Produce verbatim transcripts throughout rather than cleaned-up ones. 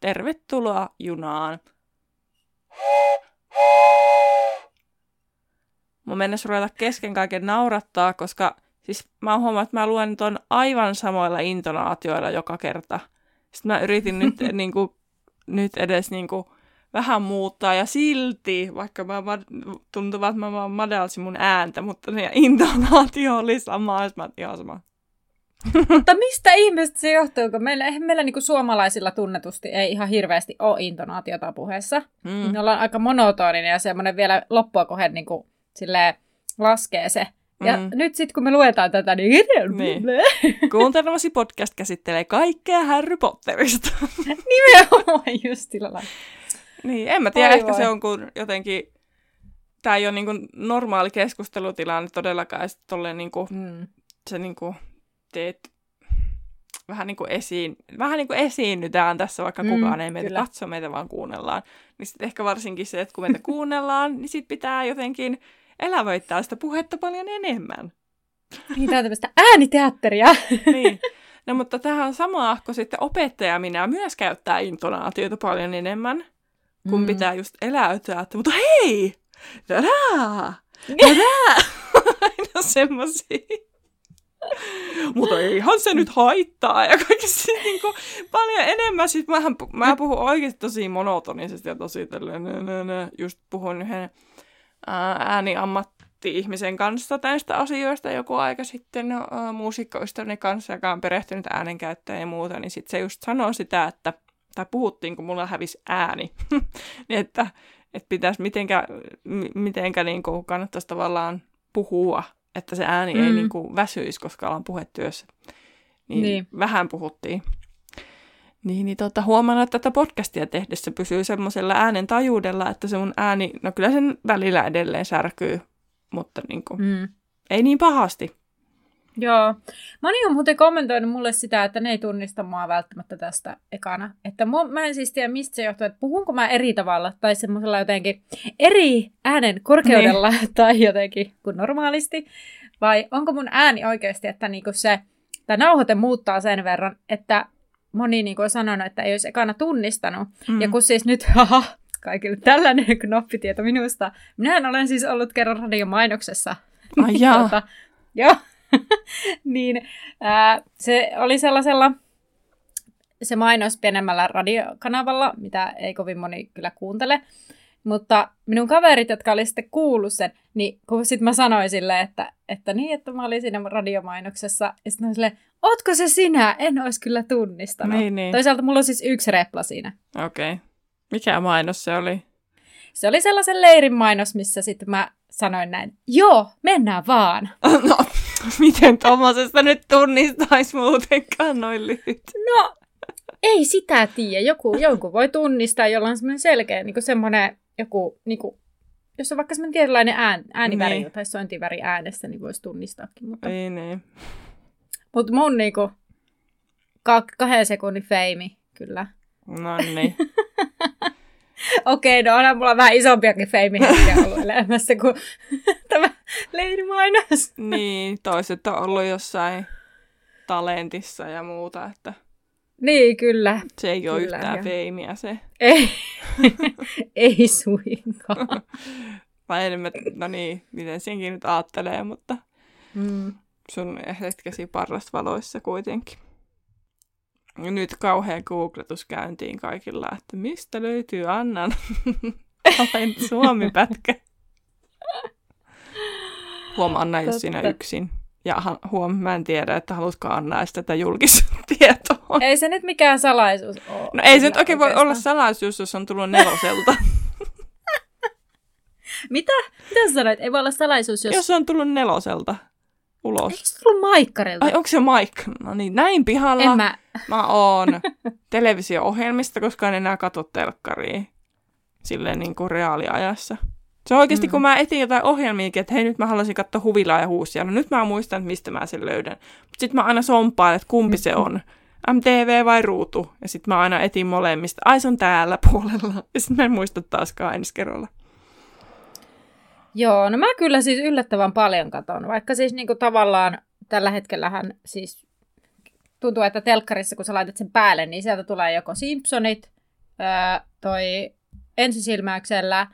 Tervetuloa junaan. Mun mennessä ruveta kesken kaiken naurattaa, koska siis mä huomaan, että mä luen ton aivan samoilla intonaatioilla joka kerta. Sitten mä yritin nyt, niinku, nyt edes niinku, vähän muuttaa ja silti, vaikka mä mad- tuntuu, että mä vaan madalsin mun ääntä, mutta se intonaatio oli sama, että mä ihan sama. Mutta mistä ihmeestä se johtuu, kun meillä, meillä niinku suomalaisilla tunnetusti ei ihan hirveästi ole intonaatiota puheessa. Mm. Me ollaan aika monotoninen ja semmoinen vielä loppua kohden niinku, silleen laskee se. Ja mm. nyt sitten kun me luetaan tätä, niin... niin. Kuuntelemasi podcast käsittelee kaikkea Harry Potterista. Nimenomaan just sillä lailla. Niin, en mä tiedä, voi ehkä voi. Se on kun jotenkin... Tää ei ole niinku normaali keskustelutilanne todellakaan. Sitten tolleen niinku... Mm. Se niinku... Teet, vähän niin kuin esiin, vähän niin kuin esiinnytään tässä, vaikka mm, kukaan ei meitä katso, meitä vaan kuunnellaan. Niin sitten ehkä varsinkin se, että kun meitä kuunnellaan, niin sitten pitää jotenkin elävöittää sitä puhetta paljon enemmän. Niin, tämä on tämmöistä ääniteatteria. Niin. No, mutta tähän on samaa, kun sitten opettaja minä myös käyttää intonaatioita paljon enemmän, kun mm. pitää just eläytää, että mutta hei! Tadaa! Tadaa! Aina semmosia. Mutta eihän se nyt haittaa ja kaikki sitten niinku paljon enemmän. Sitten mähän, mä puhun oikeasti tosi monotonisesti ja tosi tälleen, just puhun yhden ääniammatti-ihmisen kanssa tästä asioista joku aika sitten ää, muusikkoystäväni kanssa, joka on perehtynyt äänenkäyttäjään ja muuta, niin sitten se just sanoo sitä, että, tai puhuttiin, kun mulla hävisi ääni, niin että, että pitäisi mitenkä, mitenkä niinku kannattaisi tavallaan puhua. Että se ääni mm. ei niin kuin väsyisi, koska ollaan puhetyössä. Niin, niin vähän puhuttiin. Niin, niin tota, huomannut, että tätä podcastia tehdessä pysyy semmoisella äänen tajuudella, että se mun ääni, no kyllä sen välillä edelleen särkyy, mutta niin kuin, mm. ei niin pahasti. Joo. Moni on muuten kommentoinut mulle sitä, että ne ei tunnista mua välttämättä tästä ekana. Että mun, mä en siis tiedä, mistä se johtuu, että puhunko mä eri tavalla tai semmoisella jotenkin eri äänen korkeudella niin. Tai jotenkin kuin normaalisti. Vai onko mun ääni oikeasti, että niinku se, tämä nauhoite muuttaa sen verran, että moni niinku on sanonut, että ei olisi ekana tunnistanut. Mm. Ja kun siis nyt, haha, kaikille tällainen knoppitieto minusta. Minähän olen siis ollut kerran radiomainoksessa. Ai jaa. Tota, joo. Niin ää, se oli sellaisella, se mainos pienemmällä radiokanavalla, mitä ei kovin moni kyllä kuuntele, mutta minun kaverit, jotka oli sitten kuullut sen, niin kun sit mä sanoin silleen, että, että niin, että mä olin siinä radiomainoksessa, ja sitten mä olin silleen, ootko se sinä? En olisi kyllä tunnistanut. Niin, niin. Toisaalta mulla on siis yksi repla siinä. Okei. Okay. Mikä mainos se oli? Se oli sellaisen leirin mainos, missä sitten mä sanoin näin, joo, mennään vaan. No, miten tuommoisesta nyt tunnistaisi muutenkaan noin lyhyt? No, ei sitä tiedä. Joku, jonkun voi tunnistaa, jolla on semmoinen selkeä, niin kuin semmoinen joku, niin kuin, jos on vaikka semmoinen tietynlainen ään, ääniväri niin. Tai sointiväri äänessä, niin voisi tunnistaakin. Mutta ei, niin. Mut mun niin kuin, ka- kahden sekunnin feimi, kyllä. No niin. Okei, no onhan mulla vähän isompiakin feimihetkiä ollut elämässä kuin tämä leirimainos. Niin, toiset on ollut jossain talentissa ja muuta, että... Niin, kyllä. Se ei ole kyllä, yhtään ja... feimiä se. Ei, ei suinkaan. Vai enemmän, no niin, miten senkin nyt ajattelee, mutta mm. sun hetkesi parrasvaloissa kuitenkin. Nyt kauhean googletus käyntiin kaikilla, että mistä löytyy Annan Suomi-pätkä. Huom, Anna ei ole siinä yksin. Ja huom, mä en tiedä, että haluatko Anna edes tätä julkista tietoa. Ei se nyt mikään salaisuus ole. No ei se nyt oikein voi olla salaisuus, jos on tullut neloselta. Mitä? Mitä sä sanoit? Ei voi olla salaisuus, jos... Jos on tullut neloselta. ulos. Eikö se tullut maikkarilta? Ai, onko se maikka? No niin, näin pihalla. En mä. Mä oon televisio-ohjelmista, koska en enää katso telkkaria. Silleen niin kuin reaaliajassa. Se on oikeasti, mm. kun mä etin jotain ohjelmiakin, että hei, nyt mä haluaisin katsoa Huvilaa ja Huusia. No nyt mä muistan, että mistä mä sen löydän. Mutta sit mä aina somppaan, että kumpi se on. M T V vai Ruutu? Ja sit mä aina etin molemmista. Ai, se on täällä puolella. Ja sit mä en muista taaskaan ensi kerralla. Joo, no mä kyllä siis yllättävän paljon katon. Vaikka siis niinku tavallaan tällä hetkellähän siis tuntuu, että telkkarissa kun sä laitat sen päälle, niin sieltä tulee joko Simpsonit, öö, toi ensisilmäyksellä,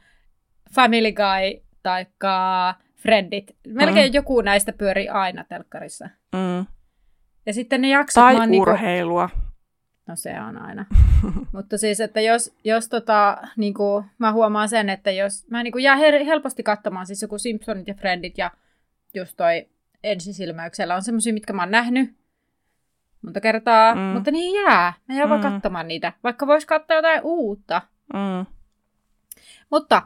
Family Guy tai Friendit. Melkein mm. joku näistä pyörii aina telkkarissa. Mm. Ja sitten ne jaksot... Tai urheilua. Niinku... No se on aina. Mutta siis, että jos, jos tota, niinku, mä huomaan sen, että jos... Mä niinku jää helposti katsomaan siis joku Simpsonit ja Friendit ja just toi ensisilmäyksellä on semmosia, mitkä mä oon nähnyt monta kertaa. Mm. Mutta niin jää. Mä jää mm. vaan katsomaan niitä. Vaikka vois katsoa jotain uutta. Mm. Mutta...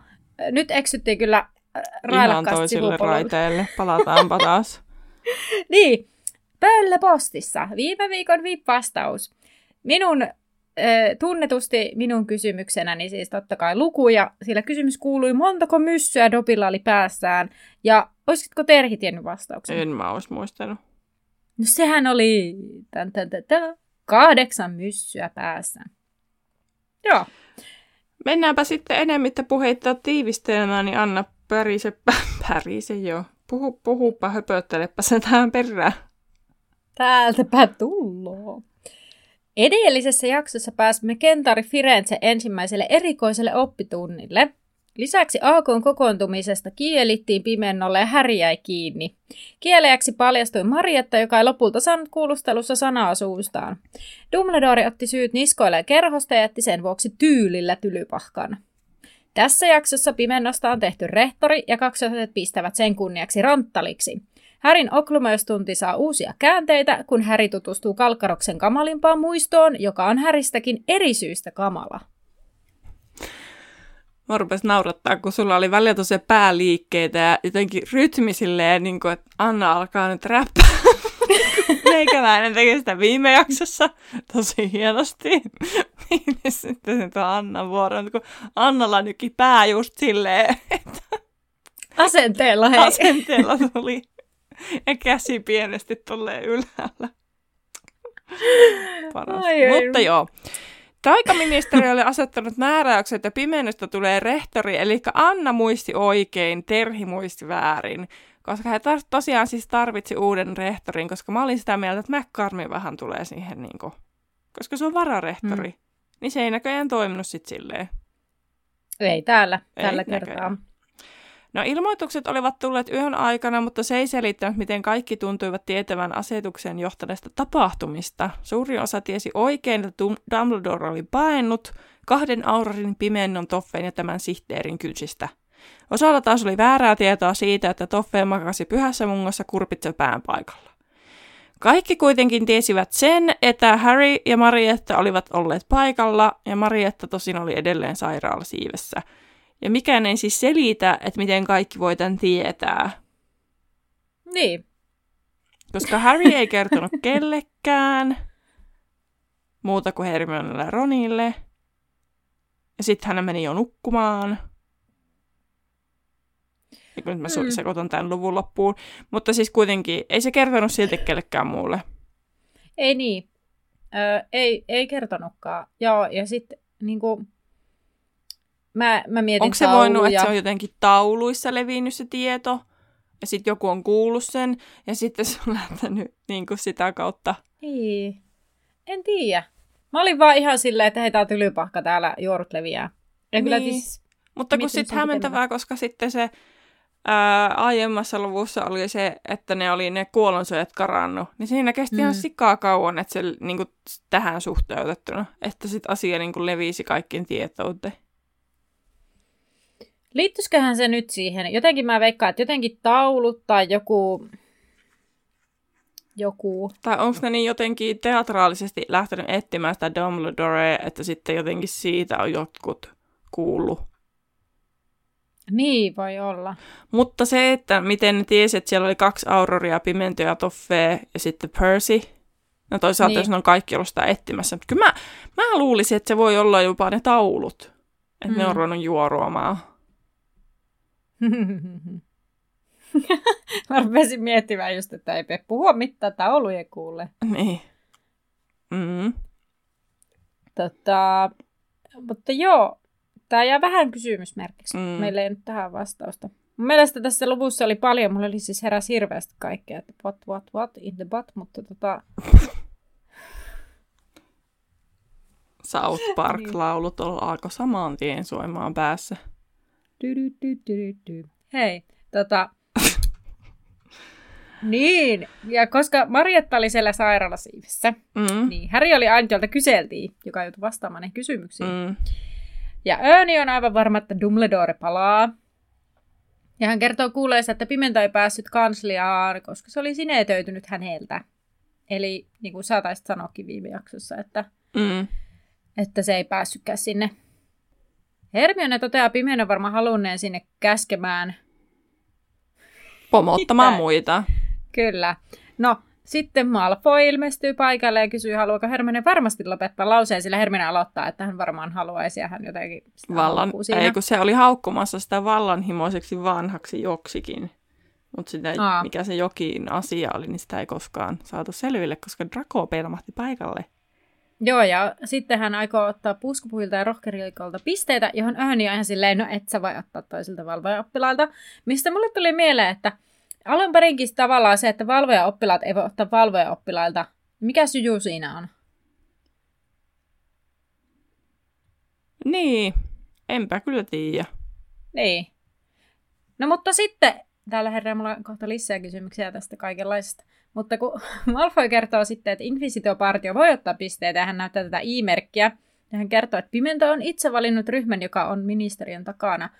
Nyt eksyttiin kyllä railakkaasti sivupolulle. Ihan toisille raiteille. Palataanpa taas. Niin. Pöllöpostissa. Viime viikon V I P-vastaus. Minun, äh, tunnetusti minun kysymyksenäni siis totta kai lukuja, sillä kysymys kuului, montako myssyä Dobilla oli päässään. Ja olisitko Terhi tiennyt vastauksen? En mä ois muistanut. No sehän oli tän, tän, tän, tän, kahdeksan myssyä päässään. Joo. Mennäänpä sitten enemmittä puheittaa tiivistelmään, niin Anna pärisepä, pärise joo. Puhu, puhuppa, höpöttelepä sen tähän perään. Täältäpä tulloo. Edellisessä jaksossa pääsimme Kentari Firenze ensimmäiselle erikoiselle oppitunnille. Lisäksi Aakon kokoontumisesta kielittiin Pimennolle ja Harry jäi kiinni. Kieleäksi paljastui Marietta, joka ei lopulta saanut kuulustelussa sanaa suustaan. Dumbledore otti syyt niskoille ja kerhosta ja jätti sen vuoksi tyylillä tylypahkan. Tässä jaksossa Pimennosta on tehty rehtori ja kaksoset pistävät sen kunniaksi ranttaliksi. Harryn Oklumeistunti saa uusia käänteitä, kun Harry tutustuu Kalkkaroksen kamalimpaan muistoon, joka on Harrystäkin eri syystä kamala. Mä rupesin naurattaa, kun sulla oli välillä tosiaan pääliikkeitä ja jotenkin rytmi silleen, niin kuin, että Anna alkaa nyt räppää. Meikäläinen tekee sitä viime jaksossa tosi hienosti. Sitten se tuo Annan vuoro, kun Annalla nyki pää just silleen, että... Asenteella hei. Asenteella tuli. Ja käsi pienesti tolleen ylhäällä. Paras. Ai, ai. Mutta joo. Taikaministeri oli asettanut määräyksen, että Pimennosta tulee rehtori, eli Anna muisti oikein, Terhi muisti väärin. Koska he tar- tosiaan siis tarvitsi uuden rehtorin, koska mä olin sitä mieltä, että McCormick vähän tulee siihen, niin kuin, koska se on vararehtori. Mm. Niin se ei näköjään toiminut sitten silleen. Ei täällä, ei tällä näköjään. Kertaa. No ilmoitukset olivat tulleet yön aikana, mutta se ei selittänyt, miten kaikki tuntuivat tietävän asetukseen johtaneesta tapahtumista. Suurin osa tiesi oikein, että Dumbledore oli paennut kahden aurarin Pimennon, Toffeen ja tämän sihteerin kylsistä. Osalla taas oli väärää tietoa siitä, että Toffeen makasi pyhässä mungossa kurpitse pään paikalla. Kaikki kuitenkin tiesivät sen, että Harry ja Marietta olivat olleet paikalla ja Marietta tosin oli edelleen sairaalasiivessä. Ja mikään ei siis selitä, että miten kaikki voi tämän tietää. Niin. Koska Harry ei kertonut kellekään, muuta kuin Hermionelle ja Ronille. Ja sitten hän meni jo nukkumaan. Ja kun nyt mä mm. sekoitan tämän luvun loppuun. Mutta siis kuitenkin, ei se kertonut silti kellekään muulle. Ei niin. Ö, ei, ei kertonutkaan. Joo, ja sitten niinku... Mä, mä mietin onko se tauluja. Voinut, että se on jotenkin tauluissa levinnyt se tieto, ja sitten joku on kuullut sen, ja sitten se on lähtenyt niin kuin sitä kautta. Ei, en tiedä. Mä olin vaan ihan silleen, että hei, tää tylypahka täällä juorut leviää. Ja niin. Kyllä tis, mutta kun sitten hämmentävää, pitemmä. Koska sitten se ää, aiemmassa luvussa oli se, että ne oli ne kuolonsyöjät karannut, niin siinä kesti mm. ihan sikaa kauan, että se niin kuin, tähän suhteutettuna, että sitten asia niin kuin, levisi kaikkien tietouteen. Liittyisiköhän se nyt siihen? Jotenkin mä veikkaan, että jotenkin taulut tai joku... joku... Tai onko ne niin jotenkin teatraalisesti lähtenyt etsimään sitä Dumbledorea, että sitten jotenkin siitä on jotkut kuullut? Niin, voi olla. Mutta se, että miten ne tiesi, että siellä oli kaksi Auroria, Pimentoa, Toffea ja sitten Percy. No toisaalta, niin. jos ne on kaikki ollut sitä etsimässä. Mutta kyllä mä, mä luulisin, että se voi olla jopa ne taulut. Että mm. ne on ruvennut juoruamaan. Mä rupesin miettimään just, että ei puhua mitään tauluja kuule. Niin. Mm. Tota, mutta joo, tämä jää vähän kysymysmerkiksi. Mm. Meillä ei nyt tähän vastausta. Mun mielestä tässä luvussa oli paljon, mulla oli siis heräsi hirveästi kaikkea, että what, what, what, in the butt, mutta tota... South Park-laulut alkoi saman tien soimaan päässä. Hei, tota... Niin, ja koska Marietta oli siellä sairaalasiivissä, mm. niin Harry oli aina, jolta kyseltiin, joka joutui vastaamaan näihin kysymyksiin. Mm. Ja Ernie on aivan varma, että Dumbledore palaa. Ja hän kertoo kuulleensa, että Pimento ei päässyt kansliaan, koska se oli sinetöitynyt häneltä. Eli niin kuin sä taisit sanoakin viime jaksossa, että, mm. että se ei päässytkään sinne. Hermione toteaa Pimenton varmaan halunneen sinne käskemään. Pomottamaan Itään. muita. Kyllä. No, sitten Malfoy ilmestyy paikalle ja kysyy, haluaako Hermione varmasti lopettaa lauseen, sillä Hermione aloittaa, että hän varmaan haluaisi ja hän jotenkin sitä vallan, ei, kun se oli haukkumassa sitä vallanhimoiseksi vanhaksi joksikin. Mutta sitä, Aa. mikä se jokin asia oli, niin sitä ei koskaan saatu selville, koska Draco pelmahti paikalle. Joo, ja sitten hän aikoo ottaa puskupuhilta ja rohkerikolta pisteitä, johon Ernie on ihan silleen, no et sä voi ottaa toisilta valvojaoppilailta. Mistä mulle tuli mieleen, että alun perinkin tavallaan se, että valvojaoppilaat ei voi ottaa valvojaoppilailta. Mikä syy siinä on? Niin, enpä kyllä tiedä. Niin. No mutta sitten, täällä herää mulla kohta lisää kysymyksiä tästä kaikenlaisesta. Mutta kun Malfoy kertoo sitten, että Inquisitio-partio voi ottaa pisteitä ja hän näyttää tätä i-merkkiä. Ja hän kertoo, että Pimento on itse valinnut ryhmän, joka on ministeriön takana.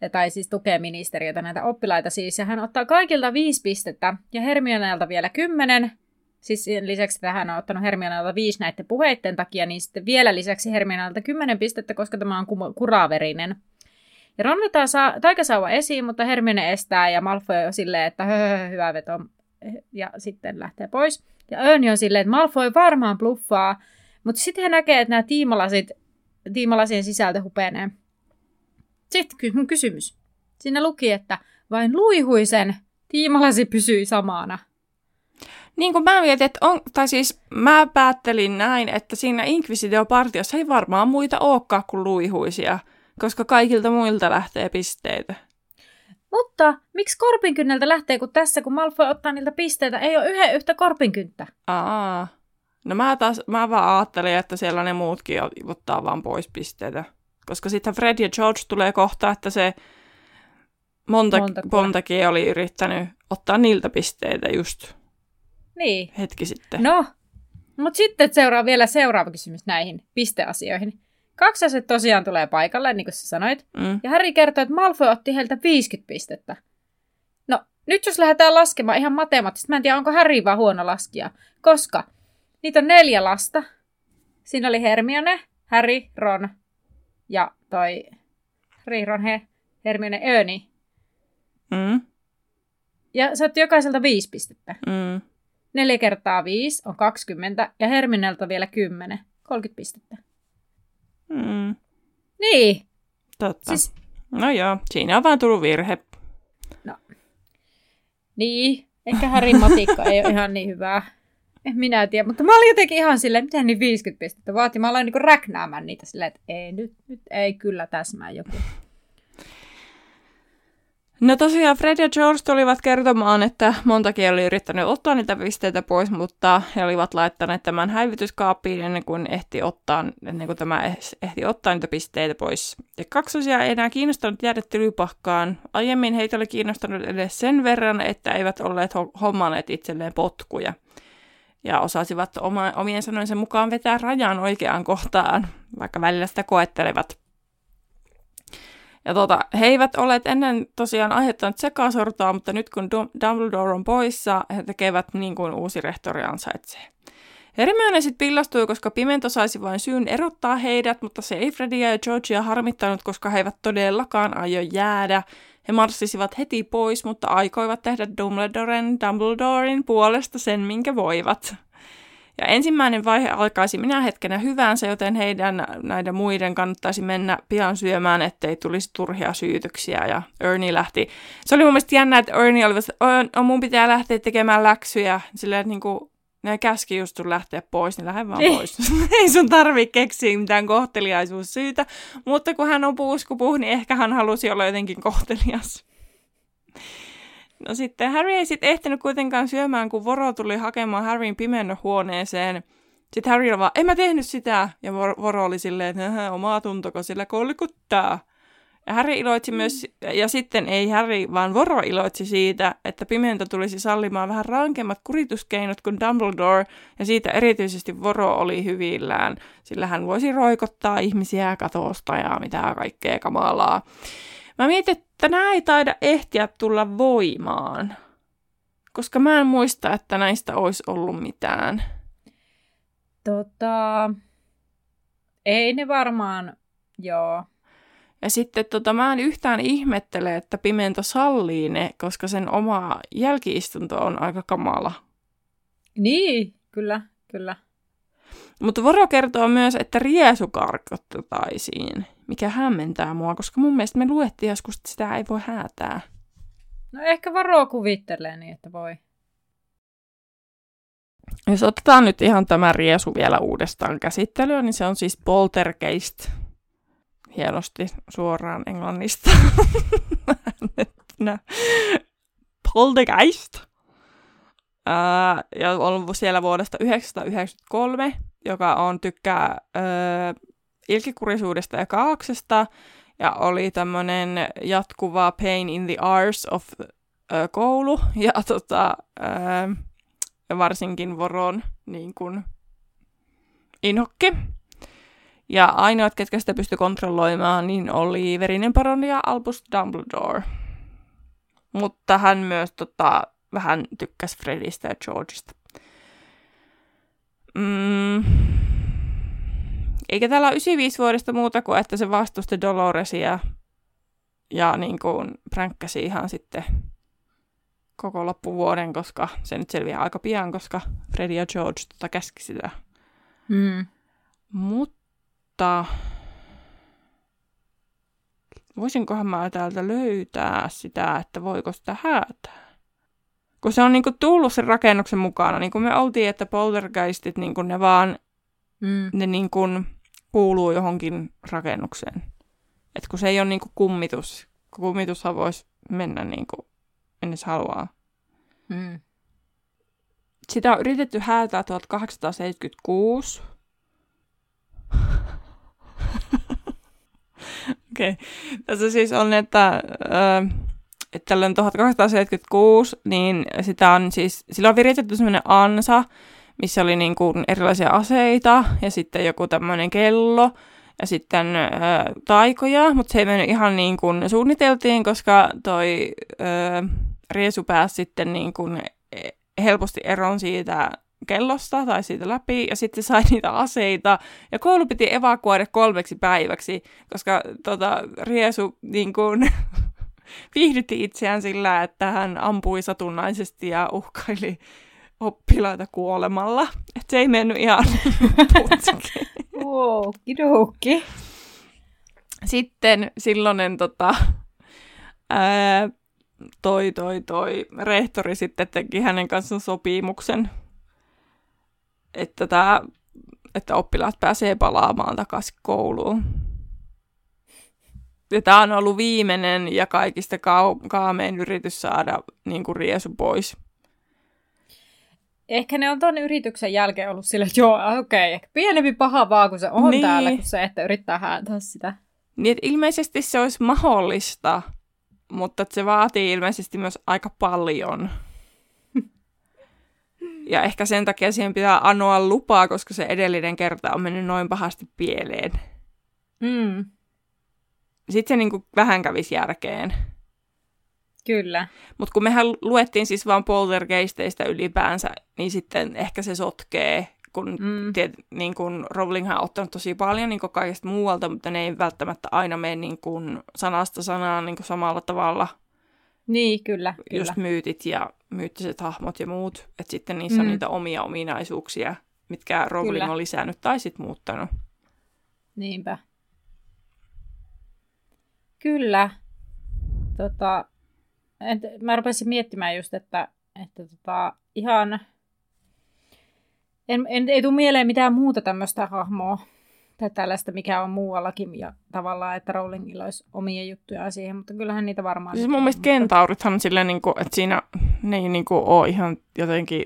Ja, tai siis tukee ministeriötä näitä oppilaita siis. Ja hän ottaa kaikilta viisi pistettä ja Hermionelta vielä kymmenen. Siis lisäksi tähän on ottanut Hermionelta viisi näiden puheiden takia. Niin sitten vielä lisäksi Hermionelta kymmenen pistettä, koska tämä on kuraverinen. Ja Ron vetää saa, taikasauva esiin, mutta Hermione estää ja Malfoy on silleen, että höhöhö, hyvä veto. Ja sitten lähtee pois. Ja Ernie on silleen, että Malfoy varmaan bluffaa. Mutta sitten hän näkee, että nämä tiimalasit, tiimalasien sisältö hupenee. Sitten mun kysymys. Siinä luki, että vain luihuisen tiimalasi pysyy samana. Niin kuin mä mietin, että on, tai siis mä päättelin näin, että siinä Inquisitio-partiossa ei varmaan muita olekaan kuin luihuisia, koska kaikilta muilta lähtee pisteitä. Mutta miksi korpinkynneltä lähtee, kun tässä, kun Malfoy ottaa niiltä pisteitä, ei ole yhden yhtä korpinkynttä? Aa, no mä, taas, mä vaan ajattelin, että siellä ne muutkin ottaa vaan pois pisteitä. Koska sitten Fred ja George tulee kohta, että se Montague oli yrittänyt ottaa niiltä pisteitä just niin. hetki sitten. No, mutta sitten seuraa vielä seuraava kysymys näihin pisteasioihin. Kaksaset tosiaan tulee paikalle, niin kuin sä sanoit. Mm. Ja Harry kertoo, että Malfoy otti heiltä viisikymmentä pistettä. No, nyt jos lähdetään laskemaan ihan matemaattisesti, mä en tiedä, onko Harry vaan huono laskija. Koska niitä on neljä lasta. Siinä oli Hermione, Harry, Ron ja toi Harry, Ron, he, Hermione, Ernie. Mm. Ja sä otti jokaiselta viisi pistettä. Mm. Neljä kertaa viisi on kaksikymmentä ja Hermineltä vielä kymmenen. kolmekymmentä pistettä. Mm. Niin. Totta. Siis... No joo, siinä on vaan tullut virhe. No. Niin, ehkä Harryn matikka ei ole ihan niin hyvää. En minä tiedä, mutta mä olin jotenkin ihan silleen, miten niin viisikymmentä pistettä vaatii. Mä aloin niinku räknäämään niitä silleen, että ei, nyt, nyt ei kyllä täsmää joku. No tosiaan Fred ja George tulivat kertomaan, että Montague oli yrittänyt ottaa niitä pisteitä pois, mutta he olivat laittaneet tämän häivytyskaappiin ennen kuin, ehti ottaa, ennen kuin tämä ehti ottaa niitä pisteitä pois. Ja kaksosia ei enää kiinnostanut jäädä tylypahkaan. Aiemmin heitä oli kiinnostanut edes sen verran, että eivät olleet hommaneet itselleen potkuja. Ja osasivat oma, omien sanojensa mukaan vetää rajan oikeaan kohtaan, vaikka välillä sitä koettelevat. Ja tuota, he eivät ole ennen tosiaan aiheuttaneet sekasortoa, mutta nyt kun Dumbledore on poissa, he tekevät niin kuin uusi rehtori ansaitsee. Hermione sitten pillastui, koska Pimento saisi vain syyn erottaa heidät, mutta se ei Fredia ja Georgia harmittanut, koska he eivät todellakaan aio jäädä. He marssisivat heti pois, mutta aikoivat tehdä Dumbledoren Dumbledoren puolesta sen, minkä voivat. Ja ensimmäinen vaihe alkaisi minä hetkenä hyvänsä, joten heidän näiden muiden kannattaisi mennä pian syömään, ettei tulisi turhia syytöksiä. Ja Ernie lähti. Se oli mun mielestä jännä, että Ernie oli, että mun pitää lähteä tekemään läksyjä. Silleen niin kuin ne käski just sun lähteä pois, niin lähde vaan pois. Ei sun tarvii keksiä mitään kohteliaisuussyytä, mutta kun hän on puuskupuh, niin ehkä hän halusi olla jotenkin kohtelias. No sitten Harry ei sitten ehtinyt kuitenkaan syömään, kun Voro tuli hakemaan Harryn pimeän huoneeseen. Sitten Harry oli vaan, en mä tehnyt sitä. Ja Voro oli silleen, että omaa tuntoko sillä kolkuttaa. Ja Harry iloitsi myös, ja sitten ei Harry, vaan Voro iloitsi siitä, että Pimento tulisi sallimaan vähän rankemmat kurituskeinot kuin Dumbledore, ja siitä erityisesti Voro oli hyvillään, sillä hän voisi roikottaa ihmisiä katosta ja mitä kaikkea kamalaa. Mä mietin, että nämä ei taida ehtiä tulla voimaan, koska mä en muista, että näistä olisi ollut mitään. Tota, ei ne varmaan, joo. Ja sitten tota, mä en yhtään ihmettele, että Pimento sallii ne, koska sen oma jälkiistunto on aika kamala. Niin, kyllä, kyllä. Mutta Voro kertoo myös, että Riesu karkotettaisiin, mikä hämmentää mua, koska mun mielestä me luettiin joskus, että sitä ei voi häätää. No ehkä Voro kuvittelee niin, että voi. Jos otetaan nyt ihan tämä Riesu vielä uudestaan käsittelyyn, niin se on siis poltergeist. Hienosti suoraan englannista. Poltergeist. Uh, ja on ollut siellä vuodesta yhdeksänsataayhdeksänkymmentäkolme, joka on tykkää uh, ilkikurisuudesta ja kaauksesta. Ja oli tämmöinen jatkuva pain in the arse of uh, koulu. Ja tota, uh, varsinkin Voron niin kuin inhokki. Ja ainoat, ketkä sitä pystyi kontrolloimaan, niin oli Verinen Paroni ja Albus Dumbledore. Mutta hän myös tota, vähän tykkäsi Fredistä ja Georgeista. Mm. Eikä täällä yhdeksänkymmentäviisi vuodesta muuta kuin, että se vastusti Doloresia ja niin kuin pränkkäsi ihan sitten koko loppuvuoden, koska se nyt selviää aika pian, koska Fred ja George tota käski sitä. Mm. Mutta voisinkohan mä täältä löytää sitä, että voiko sitä häätää. Kun se on niinku tullut sen rakennuksen mukana, niin kuin me oltiin, että poltergeistit, niinku ne vaan mm. ne niinku kuuluu johonkin rakennukseen. Et kun se ei ole niinku kummitus, kun kummitushan voisi mennä niinku ennen haluaa. Mm. Sitä on yritetty häätää tuhatkahdeksansataaseitsemänkymmentäkuusi. Okei. Okay. Tässä siis on, että, että tällöin tuhatkahdeksansataaseitsemänkymmentäkuusi, niin sitä on siis, sillä on viritetty sellainen ansa, missä oli niin kuin erilaisia aseita ja sitten joku tämmöinen kello ja sitten ää, taikoja, mutta se ei mennyt ihan niin kuin suunniteltiin, koska toi ää, Riesu pääsi sitten niin kuin helposti eroon siitä kellosta tai siitä läpi, ja sitten sai niitä aseita, ja koulu piti evakuoida kolmeksi päiväksi, koska tota, Riesu niin kuin viihdytti itseään sillä, että hän ampui satunnaisesti ja uhkaili oppilaita kuolemalla. Että se ei mennyt ihan putkeen. Okidoki. Sitten silloinen tota, ää, toi, toi, toi rehtori sitten teki hänen kanssaan sopimuksen, Että, tää, että oppilaat pääsee palaamaan takaisin kouluun. Ja tämä on ollut viimeinen ja kaikista ka- kaameen yritys saada niin kuin Riesu pois. Ehkä ne on tuon yrityksen jälkeen ollut sillä, että joo, okei, okay, pienempi paha vaan, kun se on niin täällä, kun se, että yrittää häätää sitä. Niin, ilmeisesti se olisi mahdollista, mutta se vaatii ilmeisesti myös aika paljon. Ja ehkä sen takia siihen pitää anoa lupaa, koska se edellinen kerta on mennyt noin pahasti pieleen. Mm. Sitten se niin kuin vähän kävisi järkeen. Kyllä. Mutta kun mehän luettiin siis vaan poltergeisteistä ylipäänsä, niin sitten ehkä se sotkee kun, mm. tiet, niin kun Rowlinghan on ottanut tosi paljon niin kaikesta muualta, mutta ne ei välttämättä aina mene niin kun sanasta sanaan niin kun samalla tavalla. Niin, kyllä. Just kyllä. Myytit ja myyttiset hahmot ja muut. Että sitten niissä mm. on niitä omia ominaisuuksia, mitkä Rowling kyllä. on lisännyt tai sitten muuttanut. Niinpä. Kyllä. Tota, et, mä rupesin miettimään just, että, että tota, ihan... En, en, ei tule mieleen mitään muuta tämmöistä hahmoa tai tällaista, mikä on muuallakin ja tavallaan, että Rowlingilla olisi omia juttuja siihen, mutta kyllähän niitä varmaan... Siis mun mielestä kentaurithan silleen, niin kuin, että siinä ne ei niin kuin, ole ihan jotenkin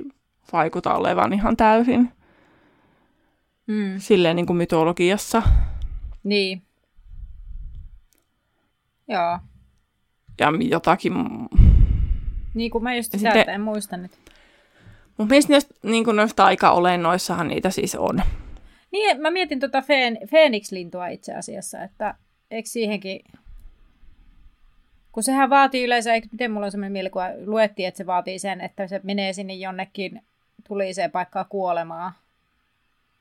vaikuta olevan ihan täysin mm. silleen niin kuin mytologiassa. Niin. Joo. Ja jotakin... Niin kuin mä just sitä, en muista nyt. Mun mielestä noista, niin kuin noista aikaolennoissahan niitä siis on. Niin, mä mietin tuota Feenix-lintua itse asiassa, että eikö siihenkin... Kun sehän vaatii yleensä, eikö miten mulla on sellainen mielikuva, luettiin, että se vaatii sen, että se menee sinne jonnekin, tuli se paikkaa kuolemaa.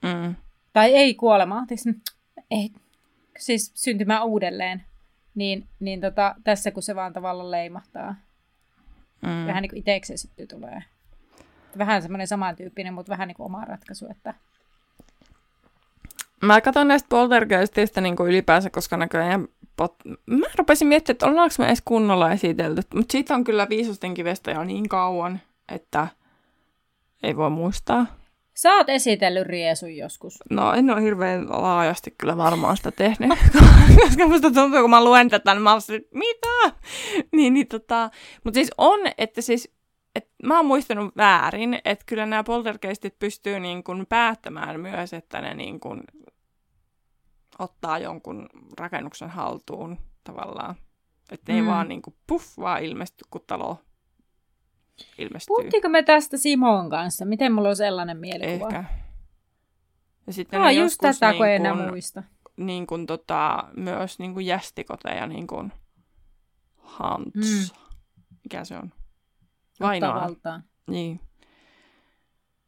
Mm. Tai ei kuolemaa, ei, siis syntymään uudelleen. Niin, niin tota, tässä kun se vaan tavallaan leimahtaa. Mm. Vähän niin kuin itsekseen sitten tulee. Vähän semmoinen samantyyppinen, mutta vähän niin kuin oma ratkaisu. Että... Mä katson näistä poltergeististä niin kuin ylipäänsä, koska näköjään... Pot- mä rupesin miettimään, että ollaanko me edes kunnolla esitelty. Mutta siitä on kyllä Viisusten kivestä jo niin kauan, että ei voi muistaa. Sä oot esitellyt Riesun joskus. No en ole hirveän laajasti kyllä varmaan sitä tehnyt, koska musta tuntuu, kun mä luen tätä, niin mä oon silleen, mitä? niin, niin, tota... Mutta siis on, että siis, et mä oon muistanut väärin, että kyllä nämä poltergeistit pystyy niin kun päättämään myös, että ne niin kun ottaa jonkun rakennuksen haltuun tavallaan. Että ne mm. ei vaan niin kun puff, vaan ilmesty, kun talo ilmestyy. Puhuttiinko me tästä Simon kanssa? Miten mulla on sellainen mielikuva? Ehkä. Ja sitten no, just tätä, kun en enää muista. Niin kuin tota, myös niin kuin jästikoteja, niin kuin hunts. Mm. Mikä se on? Vainoa. Niin.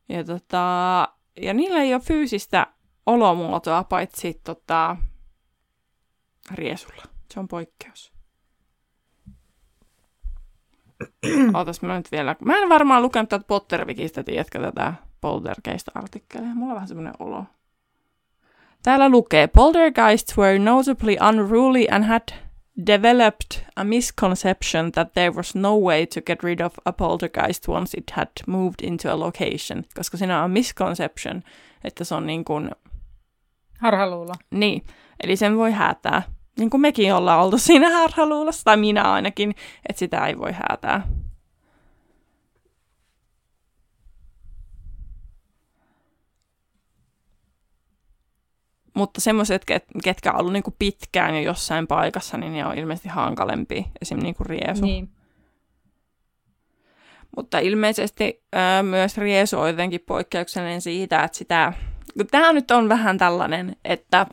Ja, tota, ja niillä ei ole fyysistä olomuotoa, paitsi tota, Riesulla. Se on poikkeus. Ootas mä nyt vielä. Mä en varmaan lukenut tätä Pottervikistä, tiedätkö tätä Poltergeist-artikkelia. Mulla on vähän semmoinen olo. Täällä lukee, Poltergeists were notably unruly and had developed a misconception that there was no way to get rid of a poltergeist once it had moved into a location. Koska siinä on misconception, että se on niin kuin... Harhaluulo. Niin, eli sen voi häätää. Niin kuin mekin ollaan oltu siinä harhaluulossa, tai minä ainakin, että sitä ei voi häätää. Mutta semmoiset, ketkä on ollut niin kuin pitkään jo jossain paikassa, niin ne on ilmeisesti hankalempia. Esimerkiksi niin kuin Riesu. Niin. Mutta ilmeisesti äh, myös Riesu on jotenkin poikkeuksellinen siitä, että sitä... Tämä nyt on vähän tällainen, että...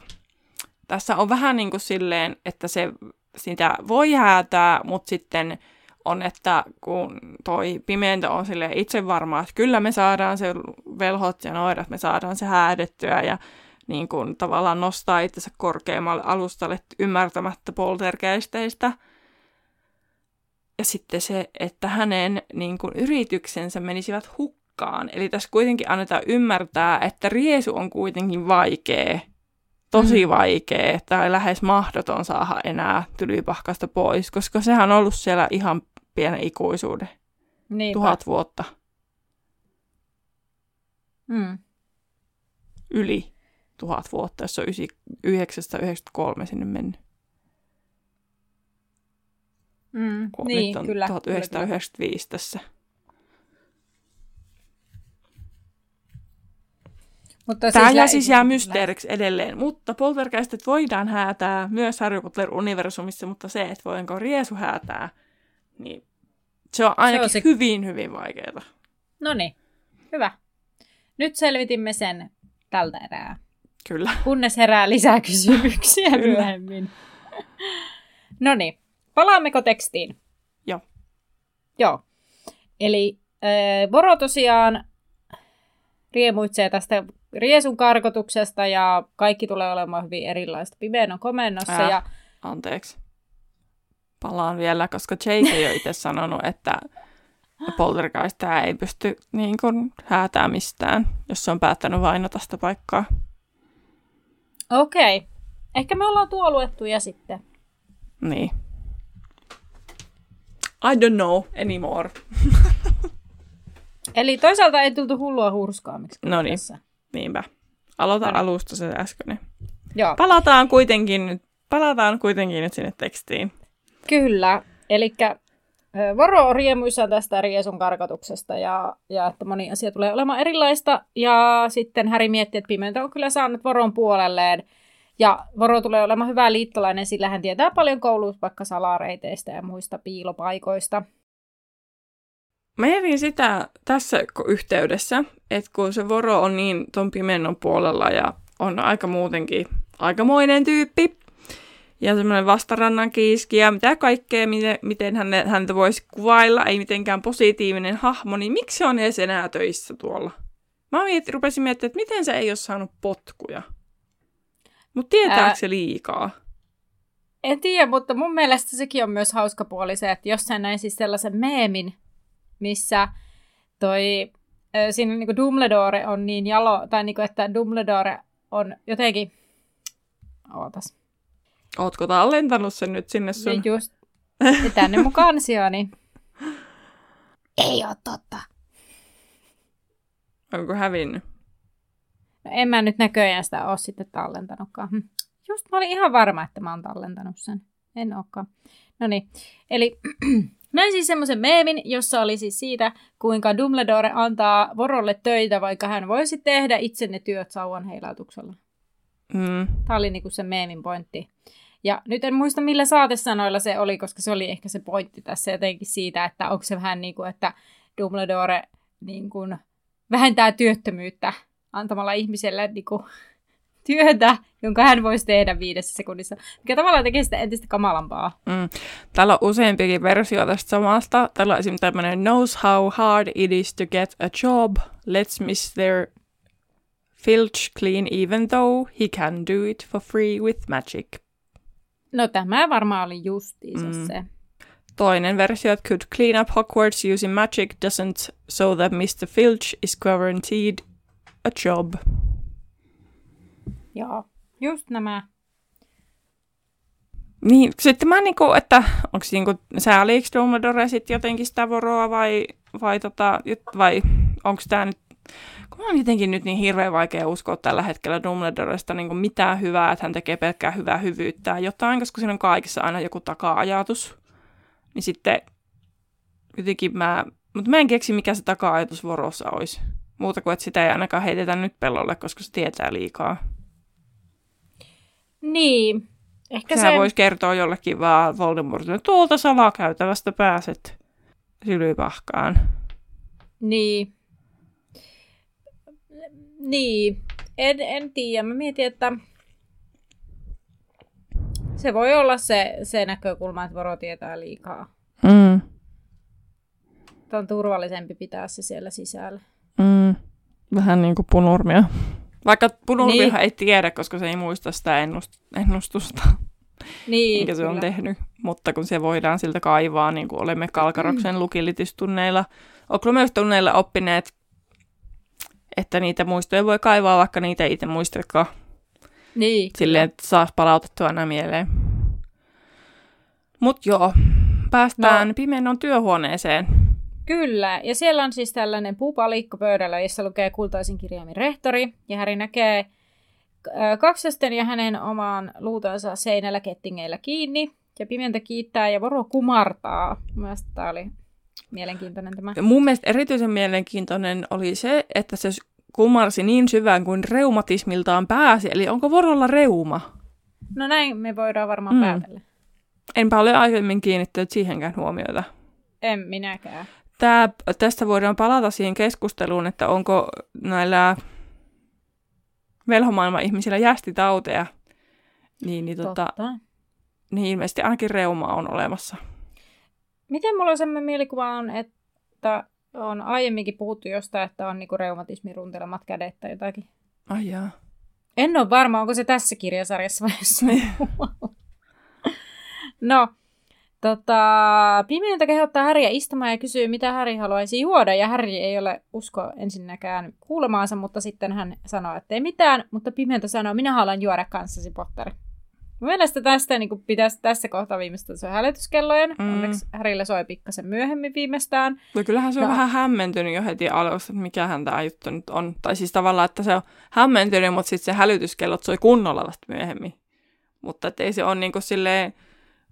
Tässä on vähän niin kuin silleen, että se, sitä voi häätää, mutta sitten on, että kun toi Pimento on silleen itsevarmaa, että kyllä me saadaan se velhot ja noidat, me saadaan se häädettyä ja niin kuin tavallaan nostaa itsensä korkeammalle alustalle ymmärtämättä poltergeisteistä. Ja sitten se, että hänen niin kuin yrityksensä menisivät hukkaan. Eli tässä kuitenkin annetaan ymmärtää, että Riesu on kuitenkin vaikea. Tosi vaikea tai lähes mahdoton saada enää Tylypahkasta pois, koska sehän on ollut siellä ihan pienen ikuisuuden. Niinpä. Tuhat vuotta. Mm. Yli tuhat vuotta, jos on yhdeksänsataayhdeksänkymmentäkolme sinne mennyt. Mm, niin, nyt on kyllä, tuhatyhdeksänsataayhdeksänkymmentäviisi kyllä. Tässä. Mutta tämä siis jää siis jää mysteeriksi edelleen, mutta poltergeistit voidaan häätää myös Harry Potter-universumissa, mutta se, että voinko Riesu häätää, niin se on ainakin se on se... hyvin, hyvin vaikeaa. No niin, hyvä. Nyt selvitimme sen tältä erää. Kyllä. Kunnes herää lisää kysymyksiä myöhemmin. No niin, palaammeko tekstiin? Joo. Joo. Eli äh, Voro tosiaan riemuitsee tästä Riesun karkotuksesta ja kaikki tulee olemaan hyvin erilaista Pimennon komennossa. Äh, ja... Anteeksi. Palaan vielä, koska Jake ei ole itse sanonut, että Poltergeist ei pysty niin kuin häätämään mistään, jos se on päättänyt vainota sitä paikkaa. Okei. Okay. Ehkä me ollaan tuoluettuja sitten. Niin. I don't know anymore. Eli toisaalta ei tultu hullua hurskaamiksi. No niin, niinpä. Aloitan Noniin. alusta se äsken. Joo. Palataan kuitenkin nyt, palataan kuitenkin nyt sinne tekstiin. Kyllä, eli Voro on riemuissaan tästä Riesun karkotuksesta ja, ja että moni asia tulee olemaan erilaista. Ja sitten Harry miettii, että Pimento on kyllä saanut Voron puolelleen. Ja Voro tulee olemaan hyvä liittolainen, sillä hän tietää paljon koulusta, vaikka salareiteistä ja muista piilopaikoista. Mä mietin sitä tässä yhteydessä, että kun se Voro on niin ton Pimennon puolella ja on aika muutenkin aikamoinen tyyppi ja semmoinen vastarannan kiiskiä, mitä kaikkea, miten, miten häne, häntä voisi kuvailla, ei mitenkään positiivinen hahmo, niin miksi se on edes enää töissä tuolla? Mä mietin, rupesin miettimään, että miten se ei ole saanut potkuja. Mutta tietääkö Ää... se liikaa? En tiedä, mutta mun mielestä sekin on myös hauska puoli se, että jos näin siis sellaisen meemin, missä toi, siinä niinku Dumbledore on niin jalo, tai niinku, että Dumbledore on jotenkin, ootas. Ootko tallentanut sen nyt sinne sun? Niin just, tänne mun kansioni. Ei oo totta. Onko hävinnyt? No en mä nyt näköjään sitä oo sitten tallentanutkaan. Just mä olin ihan varma, että mä oon tallentanut sen. En ookaan. Noniin, eli... Näin siis semmoisen meemin, jossa oli siis siitä, kuinka Dumbledore antaa Vorolle töitä, vaikka hän voisi tehdä itse ne työt sauvan heilautuksella. Mm. Tämä oli niinku se meemin pointti. Ja nyt en muista, millä saatesanoilla se oli, koska se oli ehkä se pointti tässä jotenkin siitä, että onko se vähän niin kuin, että Dumbledore niin kuin vähentää työttömyyttä antamalla ihmiselle niin kuin työtä, jonka hän voisi tehdä viidessä sekunnissa, mikä tavallaan tekee sitä entistä kamalampaa. Mm. Täällä on useampikin versio tästä samasta. Täällä on esimerkiksi tämmöinen knows how hard it is to get a job, let's mister Filch clean even though he can do it for free with magic. No tämä varmaan oli justiinsa mm. se. Toinen versio, että could clean up Hogwarts using magic doesn't so that mister Filch is guaranteed a job. Joo, just nämä. Niin, sitten mä niinku, että onko niinku, sääliikö Dumbledore sitten jotenkin sitä Voroa vai, vai, tota, vai onko tämä nyt, kun on jotenkin nyt niin hirveän vaikea uskoa tällä hetkellä Dumbledoresta niinku mitään hyvää, että hän tekee pelkkää hyvää hyvyyttä jotain, koska siinä on kaikissa aina joku taka-ajatus. Niin sitten jotenkin mä, mutta mä en keksi mikä se taka-ajatus Vorossa olisi. Muuta kuin, että sitä ei ainakaan heitetä nyt pellolle, koska se tietää liikaa. Niin. Ehkä sehän se... voisi kertoa jollekin vaan Voldemortille, tuolta salakäytävästä pääset sylypahkaan. Niin. Niin. En, en tiedä. Mä mietin, että se voi olla se, se näkökulma, että Voro tietää liikaa. Mm. Tämä on turvallisempi pitää se siellä sisällä. Mm. Vähän niin kuin punurmia. Vaikka punulvihan niin. ei tiedä, koska se ei muista sitä ennust- ennustusta, niin, minkä se kyllä. on tehnyt. Mutta kun se voidaan siltä kaivaa, niin kuin olemme Kalkkaroksen mm. lukilitistunneilla, Oklumeistunneilla oppineet, että niitä muistoja voi kaivaa, vaikka niitä ei itse muistakaan. Niin. Silleen, että saa palautettua aina mieleen. Mutta joo, päästään no. Pimennon työhuoneeseen. Kyllä, ja siellä on siis tällainen puupalikko pöydällä, jossa lukee kultaisin kirjaimin rehtori, ja Harry näkee kaksosten ja hänen omaan luutansa seinällä kettingeillä kiinni, ja Pimento kiittää ja Voro kumartaa. Mielestäni tämä oli mielenkiintoinen tämä. Mun mielestä erityisen mielenkiintoinen oli se, että se kumarsi niin syvään kuin reumatismiltaan pääsi, eli onko Vorolla reuma? No näin me voidaan varmaan mm. päätellä. Enpä ole aiemmin kiinnittänyt siihenkään huomiota. En minäkään. Tää, tästä voidaan palata siihen keskusteluun, että onko näillä velhomaailman ihmisillä jästitauteja, niin, niin, tota, niin ilmeisesti ainakin reuma on olemassa. Miten mulla on semmoinen mielikuva on, että On aiemminkin puhuttu jostain, että on niinku reumatismin runtelemat kädet tai jotakin. Ai jaa. En ole varma, onko se tässä kirjasarjassa vai jossain. No, tota, Pimento kehottaa Harryä istumaan ja kysyy, mitä Harry haluaisi juoda. Ja Harry ei ole usko ensinnäkään kuulemaansa, mutta sitten hän sanoo, että ei mitään. Mutta Pimento sanoo, minä haluan juoda kanssasi, Potter. Mielestäni tästä niin kuin pitäisi tässä kohtaa viimeistään se hälytyskellojen. Mm. Onneksi Harrylle soi pikkasen myöhemmin viimeistään. No kyllähän se on no. vähän hämmentynyt jo heti alussa, että mikähän tämä juttu nyt on. Tai siis tavallaan, että se on hämmentynyt, mutta sitten se hälytyskellot soi kunnolla vasta myöhemmin. Mutta ei se ole niin kuin silleen,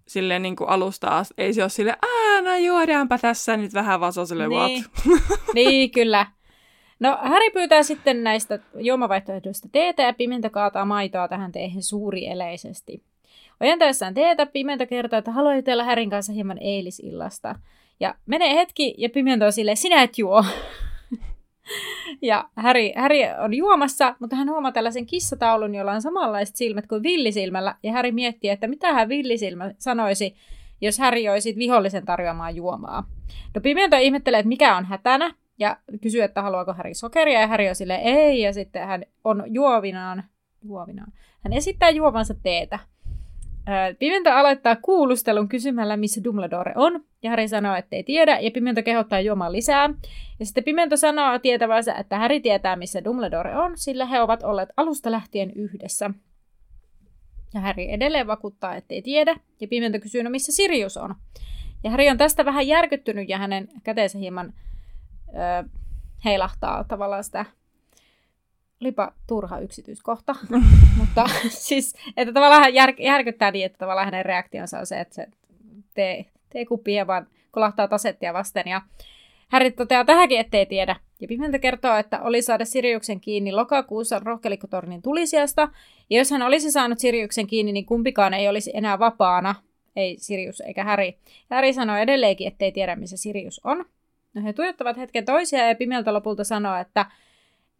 silleen niin kuin alusta asti. Ei se ole silleen, aah, no juodaanpa tässä nyt vähän, vaan se on silleen niin. Niin, kyllä. No, Harry pyytää sitten näistä juomavaihtoehdoista teetä ja Pimento kaataa maitoa tähän teihin suurieleisesti. Ojentaessaan teetä Pimento kertoo, että haluaa jutella Harryn kanssa hieman eilisillasta. Ja menee hetki ja Pimento on silleen, sinä et juo. Ja Harry, Harry on juomassa, mutta hän huomaa tällaisen kissataulun, jolla on samanlaiset silmät kuin villisilmällä. Ja Harry miettii, että mitä hän villisilmä sanoisi, jos Harry olisi vihollisen tarjoamaa juomaa. No, Pimento ihmettelee, että mikä on hätänä. Ja kysyy, että haluaako Harry sokeria, ja Harry on silleen, ei, ja sitten hän on juovinaan, juovinaan. Hän esittää juovansa teetä. Pimento aloittaa kuulustelun kysymällä, missä Dumbledore on, ja Harry sanoo, että ei tiedä, ja Pimento kehottaa juomaan lisää. Ja sitten Pimento sanoo tietävänsä, että Harry tietää, missä Dumbledore on, sillä he ovat olleet alusta lähtien yhdessä. Ja Harry edelleen vakuuttaa, että ei tiedä, ja Pimento kysyy, no missä Sirius on. Ja Harry on tästä vähän järkyttynyt, ja hänen käteensä hieman heilahtaa tavallaan sitä, olipa turha yksityiskohta, mutta siis, että tavallaan hän jär, järkyttää niin, että tavallaan hänen reaktionsa on se, että se tee, tee kupia, vaan kolahtaa tasettia vasten, ja Harry toteaa tähänkin, ettei tiedä, ja Pimento kertoo, että oli saada Siriuksen kiinni lokakuussa rohkelikkotornin tulisijasta, ja jos hän olisi saanut Siriuksen kiinni, niin kumpikaan ei olisi enää vapaana, ei Sirius eikä Harry. Harry sanoo edelleenkin, ettei tiedä, missä Sirius on. No, he tuijottavat hetken toisiaan ja Pimento lopulta sanoo, että,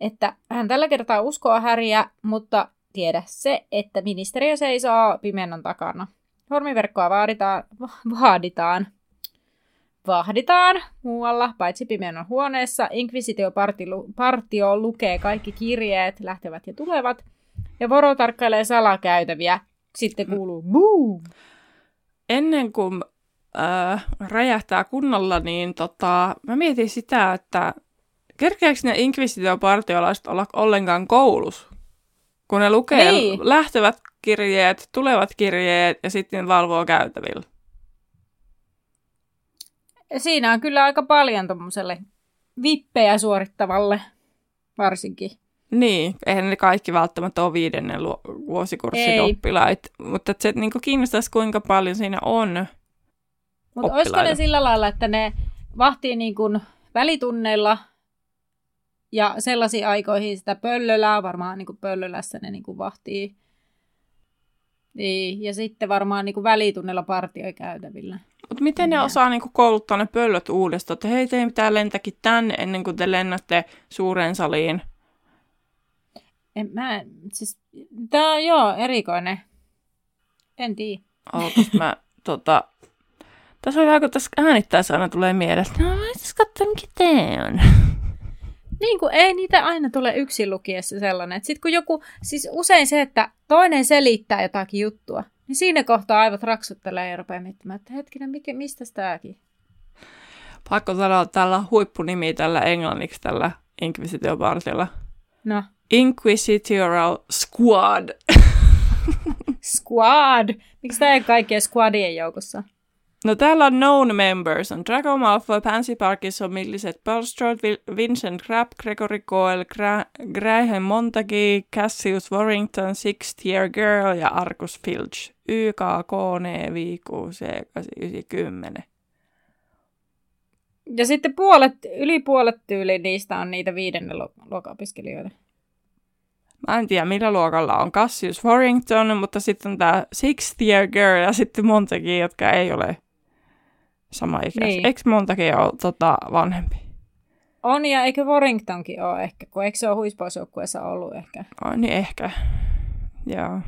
että hän tällä kertaa uskoo Harryä, mutta tiedä se, että ministeriö seisoo Pimennon takana. Hormiverkkoa vaaditaan, va- vaaditaan, vahditaan muualla, paitsi Pimennon huoneessa. Inkvisitiopartio lukee kaikki kirjeet, lähtevät ja tulevat. Ja Voro tarkkailee salakäytäviä. Sitten kuuluu boom! Ennen kuin... Öö, räjähtää kunnolla, niin tota, mä mietin sitä, että kerkeäkö ne inkvisitiopartiolaiset olla ollenkaan koulussa? Kun ne lukee Ei. lähtevät kirjeet, tulevat kirjeet ja sitten valvoo käytävillä. Siinä on kyllä aika paljon tommoselle vippejä suorittavalle varsinkin. Niin, eihän ne kaikki välttämättä ole viidennen lu- vuosikurssin oppilaat, mutta se niin kiinnostaisi kuinka paljon siinä on. Mutta olisiko ne sillä lailla, että ne vahtii niin kuin välitunneilla ja sellaisiin aikoihin sitä Pöllölää, varmaan niin kuin Pöllölässä ne niin kuin vahtii. Niin, ja sitten varmaan niin kuin välitunneilla partioi käytävillä. Mutta miten ne osaa niin kuin kouluttaa ne pöllöt uudestaan, että hei, teidän pitää lentäkin tänne ennen kuin te lennätte suureen saliin? En mä, siis, tää on joo, erikoinen. En tiedä. Ootas mä, tota... Tässä on aika, tässä äänittäessä aina tulee mieleen, että no, mä itse katsoa, mikä tää on. Niin kuin ei niitä aina tule yksin lukiessa sellainen. Sitten kun joku, siis usein se, että toinen selittää jotakin juttua, niin siinä kohtaa aivot raksuttelee ja rupeaa miettimään, että hetkinen, mikä, mistäs tääkin? Pakko sanoa, että täällä on huippunimi tällä englanniksi tällä Inquisitor-partilla. No. Inquisitorial Squad. Squad. Miksi tää ei kaikkien squadien joukossa? No täällä on known members on Draco Malfoy, Pansy Parkinson, Millicent Bulstrode, Vincent Crabbe, Gregory Goyle, Gra- Graham Montague, Cassius Warrington, Sixth Year Girl ja Argus Filch. Y K K N viisi kuusi seitsemän yhdeksän kymmenen. Ja sitten puolet, yli puolet tyyli niistä on niitä viidennen luokan opiskelijoita. Mä en tiedä, millä luokalla on Cassius Warrington, mutta sitten on tää Sixth Year Girl ja sitten Montague, jotka ei ole... Sama ikäis. Niin. Eikö Montakin ole tota, vanhempi? On, ja eikö Warringtonkin ole ehkä, kun eikö se ole huispausjoukkueessa ollut ehkä? Ai niin, ehkä. Joo.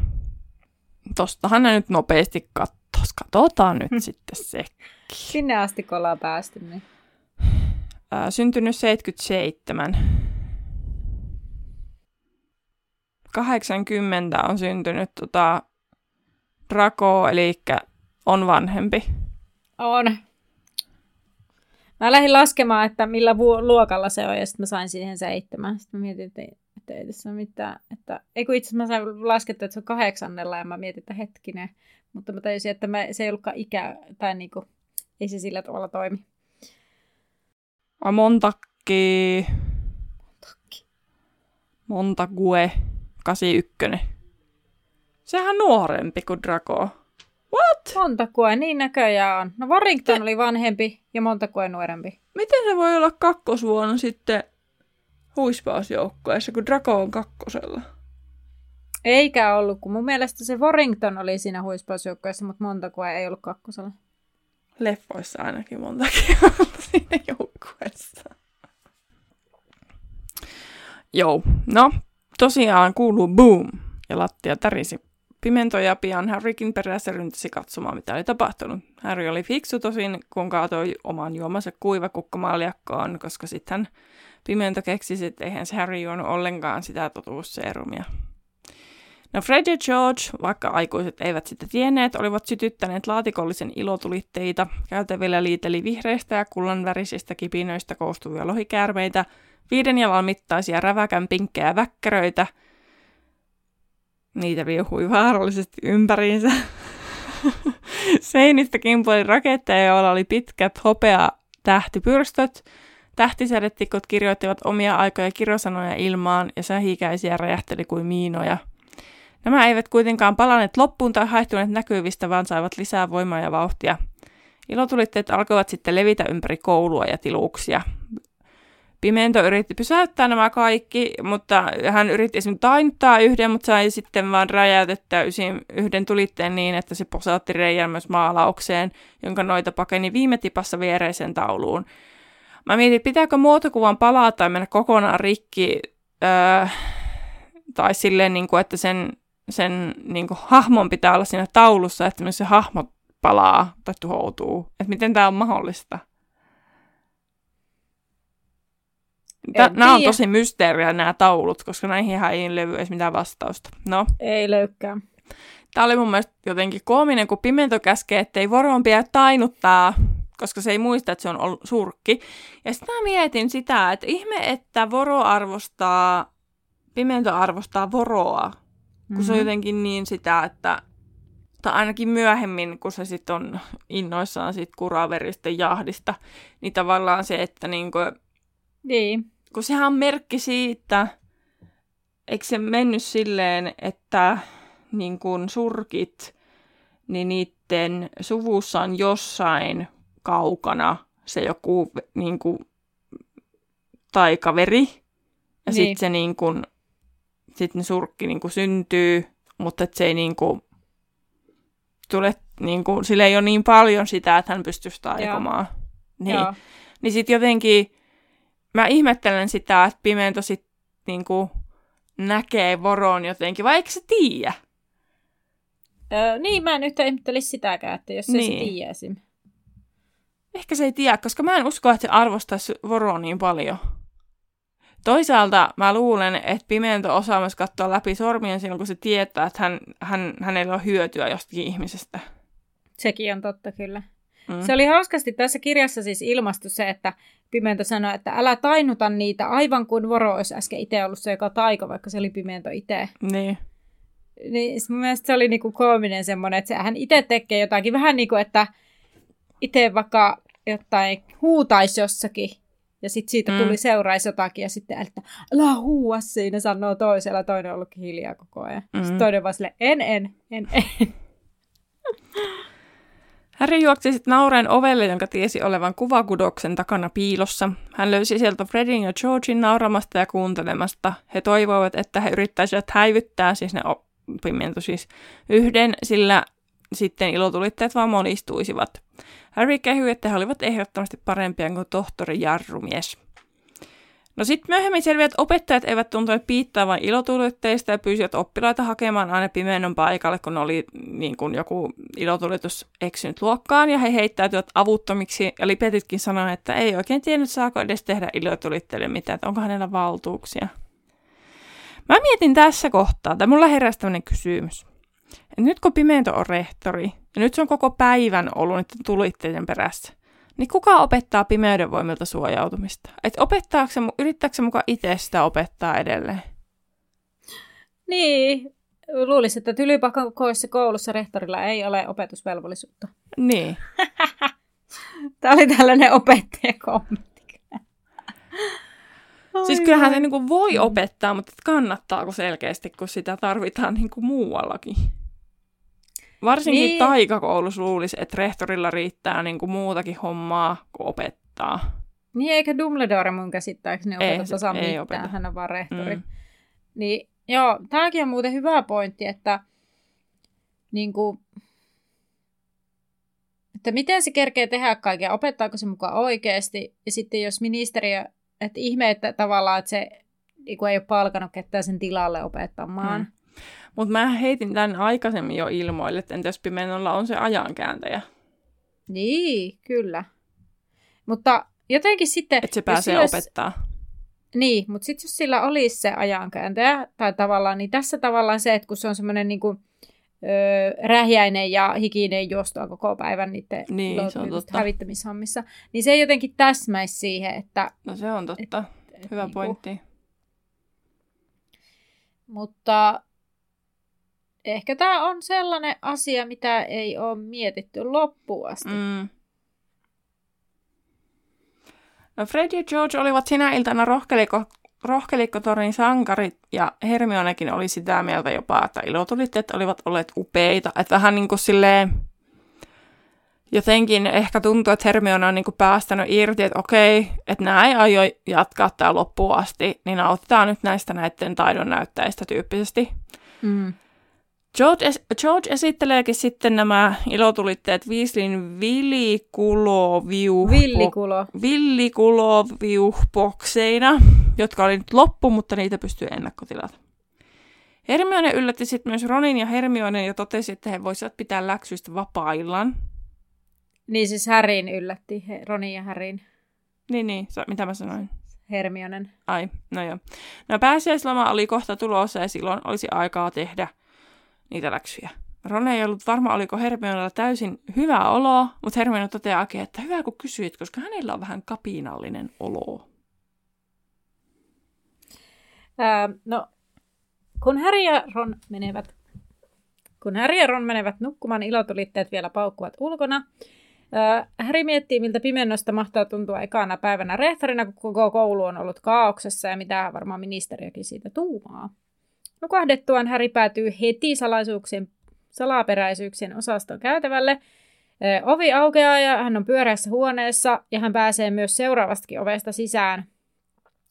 Tostahan ne nyt nopeasti kattos. Katsotaan nyt sitten sekin. Sinne asti, kun ollaan päästy, niin. Ää, syntynyt seitsemänkymmentäseitsemän. kahdeksankymmentä on syntynyt tota, Draco, eli on vanhempi. On. Mä lähdin laskemaan, että millä vu- luokalla se on, ja sitten mä sain siihen seitsemän. Sitten mä mietin, että ei, että ei tässä ole mitään. Että, ei kun itse asiassa mä sain laskettua, että se on kahdeksannella, ja mä mietin, että hetkinen. Mutta mä tajusin, että mä, se ei ollutkaan ikä, tai niinku, ei se sillä tavalla toimi. Montakki. Montakki. Montague, kahdeksankymmentäyksi. Sehän nuorempi kuin Draco. What? Montague, niin näköjään on. No Warrington Te... oli vanhempi ja Montague nuorempi. Miten se voi olla kakkosvuonna sitten huispausjoukkueessa, kun Draco on kakkosella? Eikä ollut, kun mun mielestä se Warrington oli siinä huispausjoukkueessa, mutta Montague ei ollut kakkosella. Leffoissa ainakin Montague on siinä joukkueessa. Joo, no tosiaan kuuluu boom ja lattia tärisi. Pimento ja pian Harrykin perässä ryntäsi katsomaan, mitä oli tapahtunut. Harry oli fiksu tosin, kun kaatoi oman juomansa kuivakukkamaaljakkoon, koska sitten Pimento keksisi, että eihän se Harry juonut ollenkaan sitä totuusseerumia. No Fred ja George, vaikka aikuiset eivät sitä tienneet, olivat sytyttäneet laatikollisen ilotulitteita. Käytävillä liiteli vihreistä ja kullanvärisistä kipinöistä koostuvia lohikäärmeitä, viiden jalan mittaisia räväkän pinkkejä väkkäröitä. Niitä viuhui vaarallisesti ympäriinsä. Seinistä kimpoili raketteja, joilla oli pitkät hopeatähtipyrstöt. Tähtisädetikkot kirjoittivat omia aikoja kirosanoja ilmaan ja sähikäisiä räjähteli kuin miinoja. Nämä eivät kuitenkaan palaneet loppuun tai haihtuneet näkyvistä, vaan saivat lisää voimaa ja vauhtia. Ilotulitteet alkoivat sitten levitä ympäri koulua ja tiluuksia. Pimento yritti pysäyttää nämä kaikki, mutta hän yritti esimerkiksi taintaa yhden, mutta sai sitten vaan räjäytettä yhden tulitteen niin, että se posautti reijän myös maalaukseen, jonka noita pakeni viime tipassa viereiseen tauluun. Mä mietin, pitääkö muotokuvan palaa tai mennä kokonaan rikki, öö, tai silleen, niin kuin, että sen, sen niin kuin, hahmon pitää olla siinä taulussa, että myös se hahmo palaa tai tuhoutuu. Että miten tämä on mahdollista? Tää, nämä on tosi mysteeriä nämä taulut, koska näihinhän ei löydy edes mitään vastausta. No. Ei löykään. Tämä oli mun mielestä jotenkin koominen, kun Pimento käskee, ettei voron pidä tainuttaa, koska se ei muista, että se on surkki. Ja sitten mä mietin sitä, että ihme, että voro arvostaa, Pimento arvostaa voroa, kun mm-hmm. se on jotenkin niin sitä, että tai ainakin myöhemmin, kun se sitten on innoissaan siitä kuraveristen jahdista, niin tavallaan se, että niinku niin. Kun sehän on merkki siitä, eikö se mennyt silleen, että niin kun surkit, niin niiden suvussa on jossain kaukana se joku niin kun, taikaveri. Ja niin. sitten se niin kun, sit ne surkki niin kun syntyy, mutta et se ei niin kun, tule, niin kun, sillä ei ole niin paljon sitä, että hän pystyisi taikomaan. Niin, niin sitten jotenkin mä ihmettelen sitä, että Pimento sit niinku näkee voron jotenkin, vai eikö se tiedä? Öö, niin, mä en yhtään ihmettelisi sitäkään, että jos niin. ei se tiedä esim. Ehkä se ei tiedä, koska mä en usko, että se arvostaisi voroa niin paljon. Toisaalta mä luulen, että Pimento osaa myös katsoa läpi sormien silloin, kun se tietää, että hän, hän, hänellä on hyötyä jostakin ihmisestä. Sekin on totta, kyllä. Mm. Se oli hauskasti tässä kirjassa siis ilmastu se, että Pimento sanoi, että älä tainuta niitä, aivan kuin voro olisi äsken itse ollut se, joka taiko, vaikka se oli Pimento itse. Niin. Niin mun mielestä se oli niinku koominen semmoinen, että hän itse tekee jotakin vähän niin kuin, että itse vaikka jotain huutaisi jossakin, ja sitten siitä tuli mm. seuraisi jotakin, ja sitten että älä huua siinä, sanoo toisella, toinen on ollutkin hiljaa koko ajan. Mm. Sitten toinen vaan silleen, en, en, en, en. Harry juoksi sitten nauraen ovelle, jonka tiesi olevan kuvakudoksen takana piilossa. Hän löysi sieltä Fredin ja Georgin nauramasta ja kuuntelemasta. He toivoivat, että he yrittäisivät häivyttää, siis ne Pimento siis yhden, sillä sitten ilotulitteet vaan monistuisivat. Harry kehui, että he olivat ehdottomasti parempia kuin tohtori Jarrumies. No sitten myöhemmin selviää, että opettajat eivät tuntuneet piittaavan ilotulitteista ja pyysivät oppilaita hakemaan aina Pimennon paikalle, kun oli niin kuin joku ilotulitus eksynyt luokkaan, ja he heittäytyivät avuttomiksi, ja Lipetitkin sanoi, että ei oikein tiennyt, saako edes tehdä ilotulitteille mitään, että onko hänellä valtuuksia. Mä mietin tässä kohtaa, tai mulla heräsi tämmöinen kysymys, että nyt kun Pimento on rehtori, ja nyt se on koko päivän ollut niiden tulitteiden perässä, niin kuka opettaa pimeyden voimilta suojautumista? Että opettaako se, yrittääkö se mukaan itse sitä opettaa edelleen? Niin, luulisi, että tylypakoissa koulussa rehtorilla ei ole opetusvelvollisuutta. Niin. Tämä oli tällainen opettajakommentti. Siis kyllähän se niin kuin voi opettaa, mutta kannattaako selkeästi, kun sitä tarvitaan niin kuin muuallakin? Varsinkin niin. Taikakoulussa luulisi, että rehtorilla riittää niin kuin muutakin hommaa kuin opettaa. Niin, eikä Dumbledore mun käsittääkseni opeta osaa mitään, opeta. Hän on vaan rehtori. Mm. Niin, joo, tämäkin on muuten hyvä pointti, että, niin kuin, että miten se kerkee tehdä kaikkea, opettaako se mukaan oikeasti. Ja sitten jos ministeriö, että ihme, että tavallaan että se niin kuin ei ole palkanut ketään sen tilalle opettamaan. Mm. Mutta mä heitin tämän aikaisemmin jo ilmoille, että entäs Pimennolla on se ajankääntäjä. Niin, kyllä. Mutta jotenkin sitten... Että se pääsee jos opettaa. Jos... Niin, mutta sitten jos sillä olisi se ajankääntäjä, tai tavallaan, niin tässä tavallaan se, että kun se on semmoinen niinku, ö, rähjäinen ja hikinen juostua koko päivän niiden niin, hävittämishommissa, niin se jotenkin täsmäisi siihen, että... No se on totta. Et, et, hyvä et, pointti. Niinku... Mutta... Ehkä tämä on sellainen asia, mitä ei ole mietitty loppuun asti. Mm. No Fred ja George olivat sinä iltana rohkeliko, rohkelikkotorin sankarit, ja Hermionekin oli sitä mieltä jopa, että ilotulitteet olivat olleet upeita. Että vähän niin kuin silleen, jotenkin ehkä tuntuu, että Hermione on niin kuin päästänyt irti, että okei, että nämä ei aio jatkaa tämä loppuun asti, niin nautitaan nyt näistä näiden taidon näyttäjistä tyyppisesti. Mm. George, es- George esitteleekin sitten nämä ilotulitteet Weasleyn vilikuloviuhpo- Villikulo. villikuloviuhpokseina, jotka oli nyt loppu, mutta niitä pystyy ennakkotilata. Hermione yllätti sitten myös Ronin ja Hermionen ja totesi, että he voisivat pitää läksyistä vapaillaan. Niin siis Harryn yllätti, he, Ronin ja Harryn. Niin, niin, mitä mä sanoin? Hermionen. Ai, no joo. No pääsiäisloma oli kohta tulossa ja silloin olisi aikaa tehdä niitä läksyjä. Ron ei ollut varma, oliko Hermionella täysin hyvä olo, mutta Hermione toteaakin, että hyvä kun kysyit, koska hänellä on vähän kapinallinen olo. Öö, no, kun Harry ja Ron menevät, kun Harry ja Ron menevät nukkumaan, ilotulitteet vielä paukkuvat ulkona. Öö, Harry miettii, miltä Pimennosta mahtaa tuntua ekana päivänä rehtorina, kun koko koulu on ollut kaaoksessa ja mitä varmaan ministeriökin siitä tuumaa. Nukahdettuaan Harry päätyy heti salaisuuksien, salaperäisyyksien osaston käytävälle. Ovi aukeaa ja hän on pyöreässä huoneessa ja hän pääsee myös seuraavastakin ovesta sisään.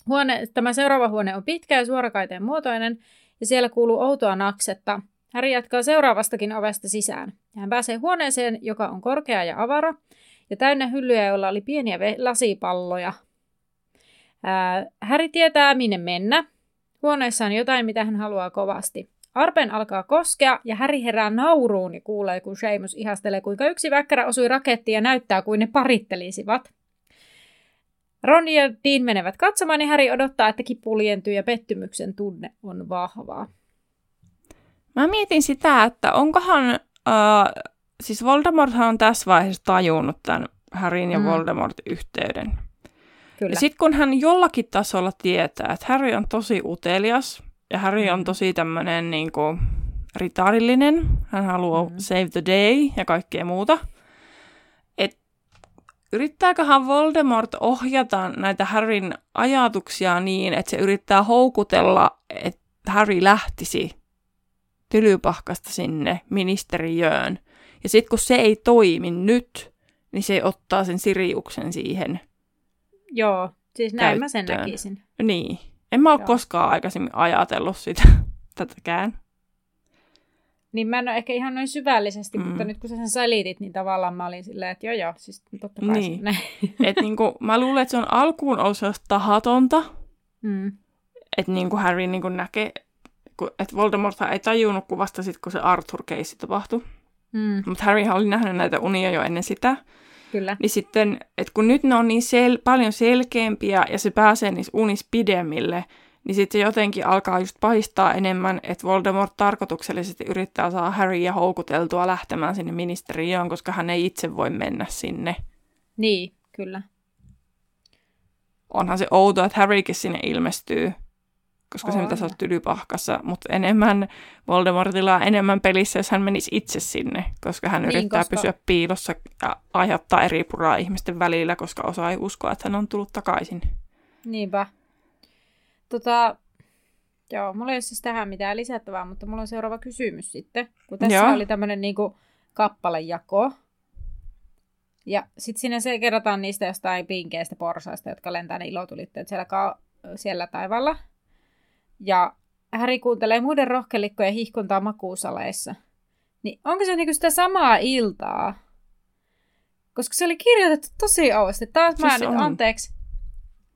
Huone, tämä seuraava huone on pitkä ja suorakaiteen muotoinen ja siellä kuuluu outoa naksetta. Harry jatkaa seuraavastakin ovesta sisään. Hän pääsee huoneeseen, joka on korkea ja avara ja täynnä hyllyjä, joilla oli pieniä lasipalloja. Ää, Harry tietää, minne mennä. Huoneessa on jotain, mitä hän haluaa kovasti. Arpen alkaa koskea ja Harry herää nauruun ja kuulee, kun Seamus ihastelee, kuinka yksi väkkärä osui rakettiin ja näyttää, kuin ne parittelisivat. Ron ja Dean menevät katsomaan ja Harry odottaa, että kipu lientyy ja pettymyksen tunne on vahvaa. Mä mietin sitä, että onkohan, äh, siis Voldemorthan on tässä vaiheessa tajunnut tämän Harryn ja mm. Voldemort-yhteyden. Sitten kun hän jollakin tasolla tietää, että Harry on tosi utelias ja Harry on tosi tämmöinen niin kuin ritarillinen, hän haluaa mm-hmm. save the day ja kaikkea muuta, että yrittääköhän Voldemort ohjata näitä Harryn ajatuksia niin, että se yrittää houkutella, että Harry lähtisi Tylypahkasta sinne ministeriöön. Ja sitten kun se ei toimi nyt, niin se ottaa sen Siriuksen siihen. Joo, siis näin käyttöön. Mä sen näkisin. Niin. En mä ole Joo. koskaan aikaisemmin ajatellut sitä, tätäkään. Niin mä en ole ehkä ihan noin syvällisesti, mm. mutta nyt kun sä sen selitit, niin tavallaan mä olin silleen, että joo joo, siis totta kai niin. Se näin. Et niinku, mä luulen, että se on alkuun osasta tahatonta, Mm. Että niin kuin Harry niin kuin näkee, että Voldemorthan ei tajunnut kuin vasta sitten, kun se Arthur-keissi tapahtui. Mm. Mutta Harryhan oli nähnyt näitä unia jo ennen sitä. Kyllä. Niin sitten, että kun nyt ne on niin sel- paljon selkeämpiä ja se pääsee niissä unissa pidemmille, niin sitten se jotenkin alkaa just paistaa enemmän, että Voldemort tarkoituksellisesti yrittää saada Harryä houkuteltua lähtemään sinne ministeriöön, koska hän ei itse voi mennä sinne. Niin, kyllä. Onhan se outoa, että Harrykin sinne ilmestyy, koska on. Se mitä sä oot tylypahkassa, mutta enemmän Voldemortilla on enemmän pelissä, jos hän menisi itse sinne, koska hän niin, yrittää koska... pysyä piilossa ja aiheuttaa eri puraa ihmisten välillä, koska osa ei uskoa, että hän on tullut takaisin. Niinpä. Tota, joo, mulla ei ole siis tähän mitään lisättävää, mutta mulla on seuraava kysymys sitten. Kun tässä joo. oli tämmöinen niinku kappalejako. Ja sitten siinä se kerrotaan niistä jostain pinkeistä porsaista, jotka lentää ne ilotulitteet siellä, ka- siellä taivaalla. Ja Harry kuuntelee muiden rohkelikkojen hihkuntaa makuusaleissa. Niin onko se niinku sitä samaa iltaa? Koska se oli kirjoitettu tosi oudosti. Taas siis mä nyt, on. anteeksi.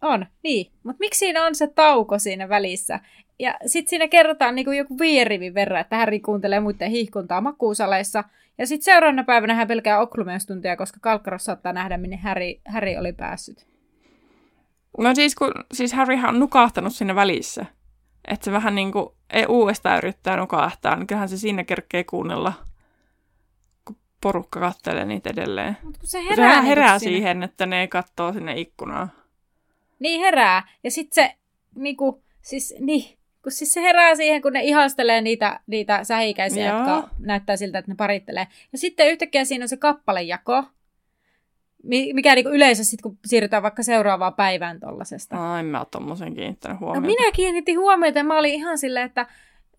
On, niin. Mutta miksi siinä on se tauko siinä välissä? Ja sitten siinä kerrotaan niinku joku viiden rivin verran, että Harry kuuntelee muiden hihkuntaa makuusaleissa. Ja sitten seuraavana päivänä hän pelkää oklumeistuntia, koska Kalkkaros saattaa nähdä, minne Harry, Harry oli päässyt. No siis, kun, siis Harryhan on nukahtanut siinä välissä. Että se vähän niin kuin uudestaan yrittää nukahtaa, niin kyllähän se siinä kerkee kuunnella, kun porukka katselee niitä edelleen. Mutta kun se herää, kun se herää, herää siihen, että ne katsoo sinne ikkunaan. Niin herää. Ja sitten se, niinku, siis, niin, kun siis se herää siihen, kun ne ihastelee niitä, niitä sähikäisiä, joo. jotka näyttää siltä, että ne parittelee. Ja sitten yhtäkkiä siinä on se kappalejako, mikä niinku yleensä sitten, kun siirrytään vaikka seuraavaan päivään tollasesta. Ai, mä oon tommosen kiinnittänyt huomiota. No, minä kiinnitin huomiota ja mä olin ihan silleen, että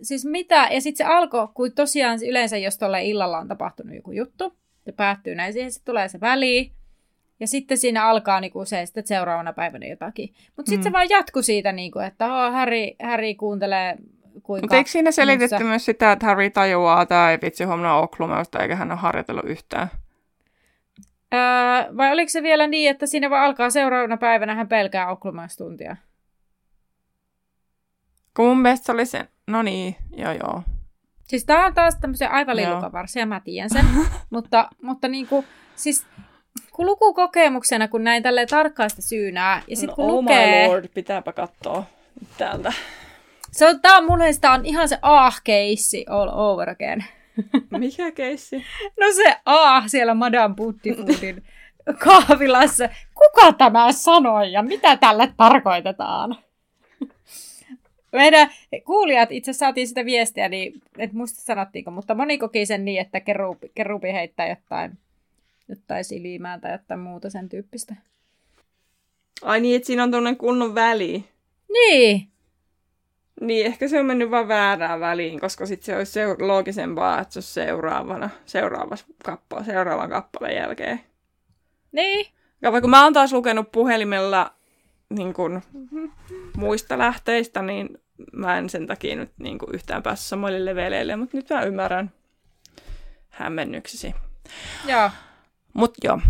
siis mitä. Ja sitten se alkoi, kun tosiaan yleensä, jos tuolla illalla on tapahtunut joku juttu, se päättyy näin siihen, sitten tulee se väliin. Ja sitten siinä alkaa niinku usein sitten seuraavana päivänä jotakin. Mutta sitten mm. se vaan jatkuu siitä, niinku, että oh, Harry, Harry kuuntelee kuinka... Mutta eikö siinä selitetty missä... myös sitä, että Harry tajuaa tai vitsi huomenna oklumeusta, eikä hän ole harjoitellut yhtään? Öö, vai oliko se vielä niin, että siinä vaan alkaa seuraavana päivänä hän pelkää oklumeistuntia? Kun mun mielestä se oli se... No niin, joo joo. Siis tää on taas tämmöisiä aivan lillukavarsia, mä tiedän sen. mutta, mutta niinku... Siis... Kun lukukokemuksena, kun näin tälleen tarkkaan sitä syynää, ja sitten no, kun oh lukee... Oh my lord, pitääpä katsoa täältä. Se on, tää on mulle, sitä on ihan se ah-keissi all over again. Mikä keissi? No se ah siellä Madame Puttiputin kahvilassa. Kuka tämä sanoi ja mitä tälle tarkoitetaan? Meidän kuulijat itse saatiin sitä viestiä, niin et muista sanottiinko, mutta moni koki sen niin, että keruupi, keruupi heittää jotain. Jotain silimää tai jotain muuta sen tyyppistä. Ai niin, että siinä on tuollainen kunnon väli. Niin. Niin, ehkä se on mennyt vaan väärään väliin, koska sitten se olisi seur- loogisempaa, että se olisi seuraavana, seuraava kappale, seuraavan kappaleen jälkeen. Niin. Ja vaikka mä oon taas lukenut puhelimella niin kun, muista lähteistä, niin mä en sen takia nyt niin kun, yhtään päässyt samoille leveleille, mutta nyt mä ymmärrän hämmennyksesi. Joo. Mut joo.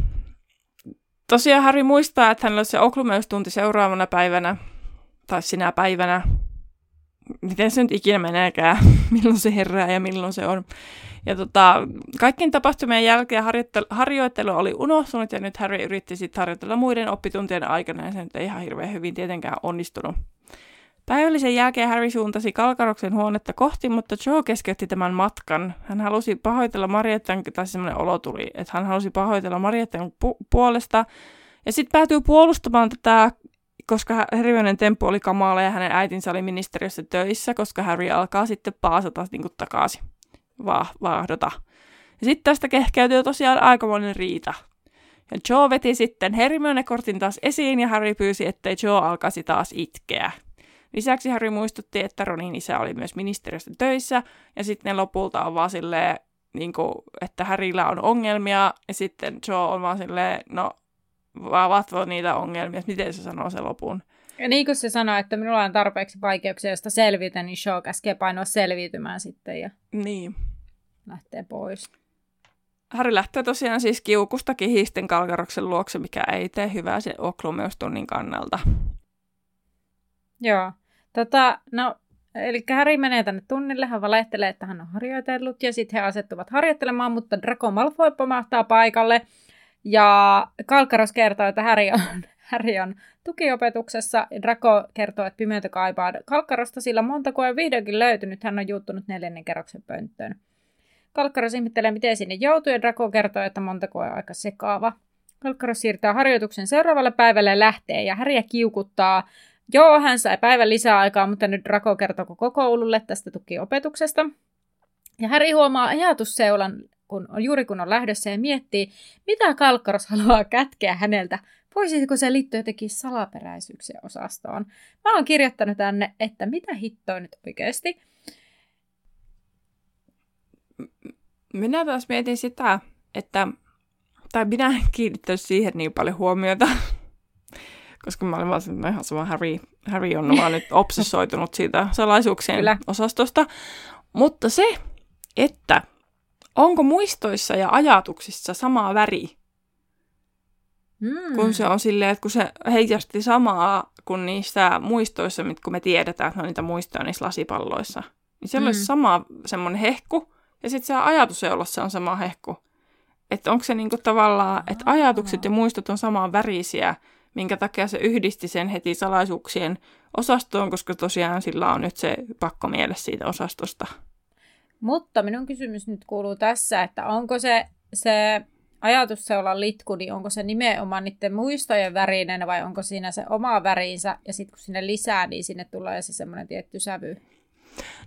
Tosiaan Harry muistaa, että hänellä on se oklumeistunti seuraavana päivänä, tai sinä päivänä, miten se nyt ikinä meneekään, milloin se herää ja milloin se on. Ja tota, kaikkien tapahtumien jälkeen harjoittelu oli unohtunut, ja nyt Harry yritti sitten harjoitella muiden oppituntien aikana, ja se nyt ei ihan hirveän hyvin tietenkään onnistunut. Päivällisen jälkeen Harry suuntasi Kalkkaroksen huonetta kohti, mutta Joe keskeytti tämän matkan. Hän halusi pahoitella Mariettan, tai semmoinen olo tuli, että hän halusi pahoitella Mariettan pu- puolesta. Ja sitten päätyi puolustamaan tätä, koska Hermionen temppu oli kamala ja hänen äitinsä oli ministeriössä töissä, koska Harry alkaa sitten paasata niin kuin takaisin, Va- vaahdota. Ja sitten tästä kehkeytyi tosiaan aikamoinen riita. Ja Joe veti sitten Hermione-kortin taas esiin ja Harry pyysi, ettei Joe alkaisi taas itkeä. Lisäksi Harry muistutti, että Ronin isä oli myös ministeriöstä töissä, ja sitten ne lopulta on vaan silleen, niin kuin, että Harryllä on ongelmia, ja sitten Joe on vaan silleen, no, vaan vatvoi niitä ongelmia, miten se sanoo sen lopun. Ja niin kuin se sanoo, että minulla on tarpeeksi vaikeuksia, josta selvitä, niin Joe käskee painoa selviytymään sitten, ja niin. lähtee pois. Harry lähtee tosiaan siis kiukusta kihisten Kalkkaroksen luokse, mikä ei tee hyvää sen oklumeistunnin kannalta. Joo. Tota, no, eli Harry menee tänne tunnille, hän valehtelee, että hän on harjoitellut, ja sitten he asettuvat harjoittelemaan, mutta Draco Malfoy pomahtaa paikalle, ja Kalkkaros kertoo, että Harry on, Harry on tukiopetuksessa, ja Draco kertoo, että Pimento kaipaa Kalkkarosta, sillä monta kun on vihdoinkin löytynyt, hän on juuttunut neljännen kerroksen pönttöön. Kalkkaros ihmettelee, miten sinne joutuu, ja Draco kertoo, että monta kun on aika sekaava. Kalkkaros siirtää harjoituksen seuraavalle päivälle ja lähtee, ja Harryä kiukuttaa. Joo, hän sai päivän lisää aikaa, mutta nyt Draco kertoo koko koululle tästä tukiopetuksesta. Ja Harry huomaa ajatusseulan, kun on, juuri kun on lähdössä, ja miettii, mitä Kalkkaros haluaa kätkeä häneltä. Voisiko se liittyä jotenkin salaperäisyyksien osastoon? Mä oon kirjoittanut tänne, että mitä hittoa nyt oikeasti. Minä taas mietin sitä, että... Tai minä en kiinnittänyt siihen niin paljon huomiota, koska mä olin vaan sanonut, että ihan sama Harry, Harry on vaan nyt obsessoitunut siitä salaisuuksien Kyllä. osastosta. Mutta se, että onko muistoissa ja ajatuksissa sama väri, mm. kun se on silleen, että kun se heijasti samaa kuin niissä muistoissa, kun me tiedetään, että on niitä muistoja niissä lasipalloissa, niin siellä mm. olisi sama semmoinen hehku, ja sitten se ajatusseulassa on sama hehku. Että onko se niinku tavallaan, että ajatukset ja muistot on samaan värisiä, minkä takia se yhdisti sen heti salaisuuksien osastoon, koska tosiaan sillä on nyt se pakkomiele siitä osastosta. Mutta minun kysymys nyt kuuluu tässä, että onko se, se ajatusseulan litku, niin onko se nimenomaan niiden muistojen värinen vai onko siinä se oma värinsä ja sitten kun sinne lisää, niin sinne tulee se semmoinen tietty sävy?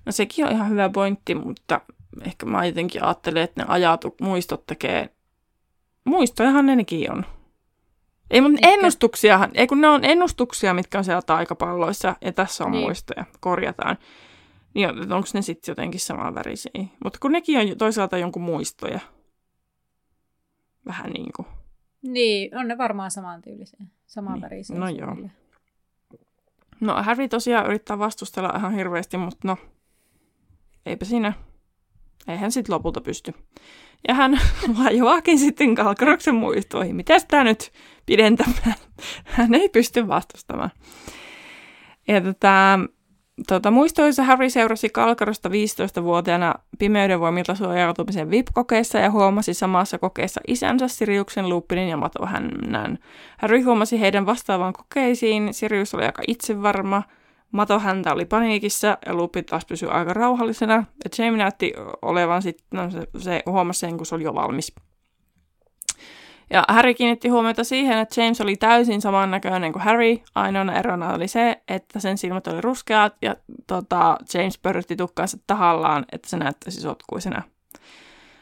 No sekin on ihan hyvä pointti, mutta... Ehkä mä jotenkin ajattelen, että ne ajatut muistot tekee... Muistojahan ne nekin on. Ei, mutta ennustuksiahan... Ei, kun ne on ennustuksia, mitkä on siellä taikapalloissa, ja tässä on niin. muistoja, korjataan. Niin onko ne sitten jotenkin samanvärisiä? Mutta kun nekin on toisaalta jonkun muistoja. Vähän niin kuin. Niin, on ne varmaan samantyylisiä. Samanvärisiä. Niin. No joo. Kyllä. No Harry tosiaan yrittää vastustella ihan hirveästi, mutta no... Eipä siinä... Ei hän sitten lopulta pysty. Ja hän vajoakin sitten Kalkkaroksen muistoihin. Mitäs tää nyt pidentämään? Hän ei pysty vastustamaan. Ja tota, tota, muistoissa Harry seurasi Kalkkarosta viisitoistavuotiaana pimeyden voimilta suojautumisen V I P-kokeissa ja huomasi samassa kokeessa isänsä Siriuksen, Lupinin ja Mato-hännän. Harry huomasi heidän vastaavaan kokeisiin. Sirius oli aika itsevarma. Mato-häntä oli paniikissa ja Lupin taas pysyi aika rauhallisena. Ja James näytti olevan sitten, no se, se huomasi sen, kun se oli jo valmis. Ja Harry kiinnitti huomiota siihen, että James oli täysin samannäköinen kuin Harry. Ainoana erona oli se, että sen silmät oli ruskeat ja tota, James pörrytti tukkaansa tahallaan, että se näyttäisi sotkuisena.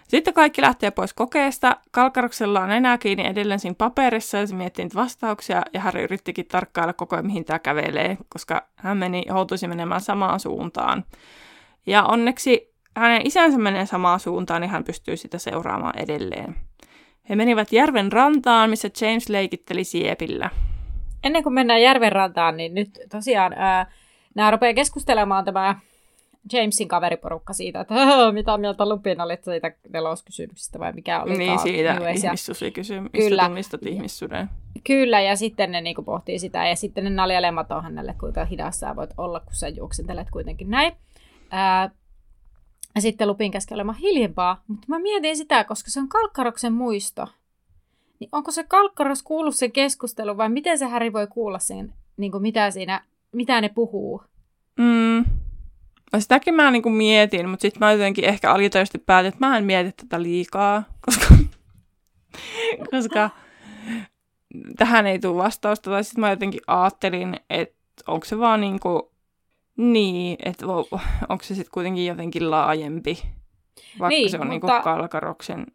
Sitten kaikki lähtee pois kokeesta. Kalkkaroksella on enää kiinni edelleen siinä paperissa ja se miettii vastauksia. Ja Harry yrittikin tarkkailla koko ajan, mihin tämä kävelee, koska hän meni, joutuisi menemään samaan suuntaan. Ja onneksi hänen isänsä menee samaan suuntaan, niin hän pystyy sitä seuraamaan edelleen. He menivät järven rantaan, missä James leikitteli siepillä. Ennen kuin mennään järven rantaan, niin nyt tosiaan ää, nämä rupeaa keskustelemaan tämä... Jamesin kaveriporukka siitä, että mitä mieltä Lupin olit siitä neloskysymyksestä vai mikä oli. Niin, siitä ihmissusikysymyksestä ihmissuuden. Kyllä, ja sitten ne niinku pohtii sitä, ja sitten ne naljailee Matoon hänelle, kuinka hidas sä voit olla, kun sä juoksentelet kuitenkin näin. Ää, ja sitten Lupin käski olemaan hiljempaa, mutta mä mietin sitä, koska se on Kalkkaroksen muisto. Niin onko se Kalkkaros kuullut sen keskustelun, vai miten se Harry voi kuulla sen, niin kuin mitä, siinä, mitä ne puhuu? Mm. Sitäkin mä niinku mietin, mutta sitten mä jotenkin ehkä alitajuisesti päätin, että mä en mieti tätä liikaa, koska, koska tähän ei tule vastausta. Tai sitten mä jotenkin ajattelin, että onko se vaan niinku, niin, että onko se sitten kuitenkin jotenkin laajempi, vaikka niin, se on mutta, niinku Kalkkaroksen.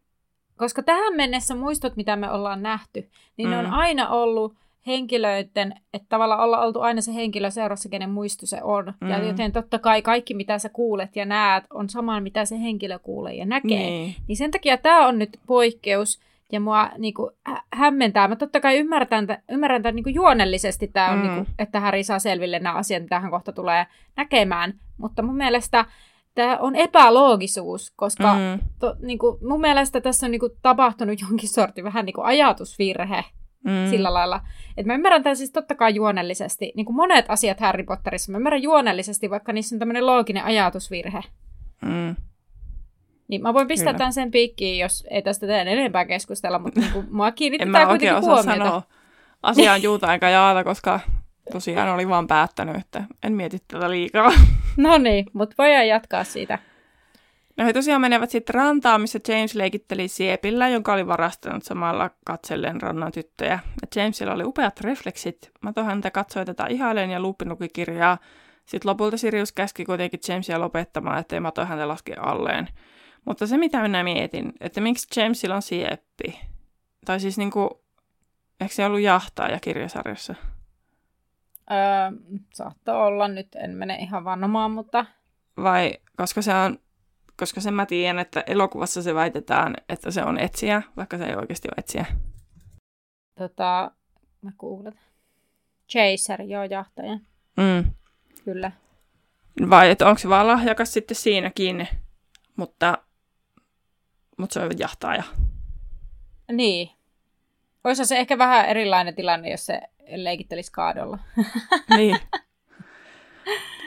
Koska tähän mennessä muistot, mitä me ollaan nähty, niin mm. ne on aina ollut... henkilöiden, että tavallaan ollaan oltu aina se henkilö seurassa, kenen muisto se on. Mm. Ja joten totta kai kaikki, mitä sä kuulet ja näet, on samaan, mitä se henkilö kuulee ja näkee. Niin, niin sen takia tämä on nyt poikkeus, ja mua niinku, hä- hämmentää. Mä totta kai ymmärrän, t- ymmärrän tämän niinku, juonellisesti, tää on, mm. niinku, että Harry saa selville nämä asiat, mitä hän kohta tulee näkemään. Mutta mun mielestä tämä on epäloogisuus, koska mm. to, niinku, mun mielestä tässä on niinku, tapahtunut jonkin sortin vähän niinku, ajatusvirhe. mm. sillä lailla. Et mä ymmärrän tämän siis totta kai juonellisesti, niin kuin monet asiat Harry Potterissa, mä ymmärrän juonellisesti, vaikka niissä on tämmöinen looginen ajatusvirhe. Mm. Niin mä voin pistää tämän sen piikkiin, jos ei tästä tehdä enempää keskustella, mutta niin kuin mua kiinnitetään kuitenkin huomiota. En mä oikein osaa sanoa asiaa juuta eikä jaata, koska tosiaan olin vaan päättänyt, että en mieti tätä liikaa. No niin, mutta voidaan jatkaa siitä. No he tosiaan menevät sitten rantaan, missä James leikitteli siepillä, jonka oli varastanut samalla katsellen rannan tyttöjä. Ja Jamesilla oli upeat refleksit. Mato-häntä katsoi tätä ihailen ja Lupin luki kirjaa. Sitten lopulta Sirius käski kuitenkin Jamesia lopettamaan, ettei Mato-häntä laske alleen. Mutta se mitä minä mietin, että miksi Jamesilla on sieppi? Tai siis niinku, eikö se ollut jahtaaja kirjasarjassa? Öö, saattaa olla, nyt en mene ihan vannomaan, mutta... Vai, koska se on... Koska sen mä tiedän, että elokuvassa se väitetään, että se on etsijä, vaikka se ei oikeasti ole etsijä. Tota, mä googletan. Chaser, joo, jahtaja. Mm. Kyllä. Vai, että onko se vaan lahjakas sitten siinäkin, mutta, mutta se on jahtaaja. Niin. Oisa se ehkä vähän erilainen tilanne, jos se leikittelisi kaadolla. Niin.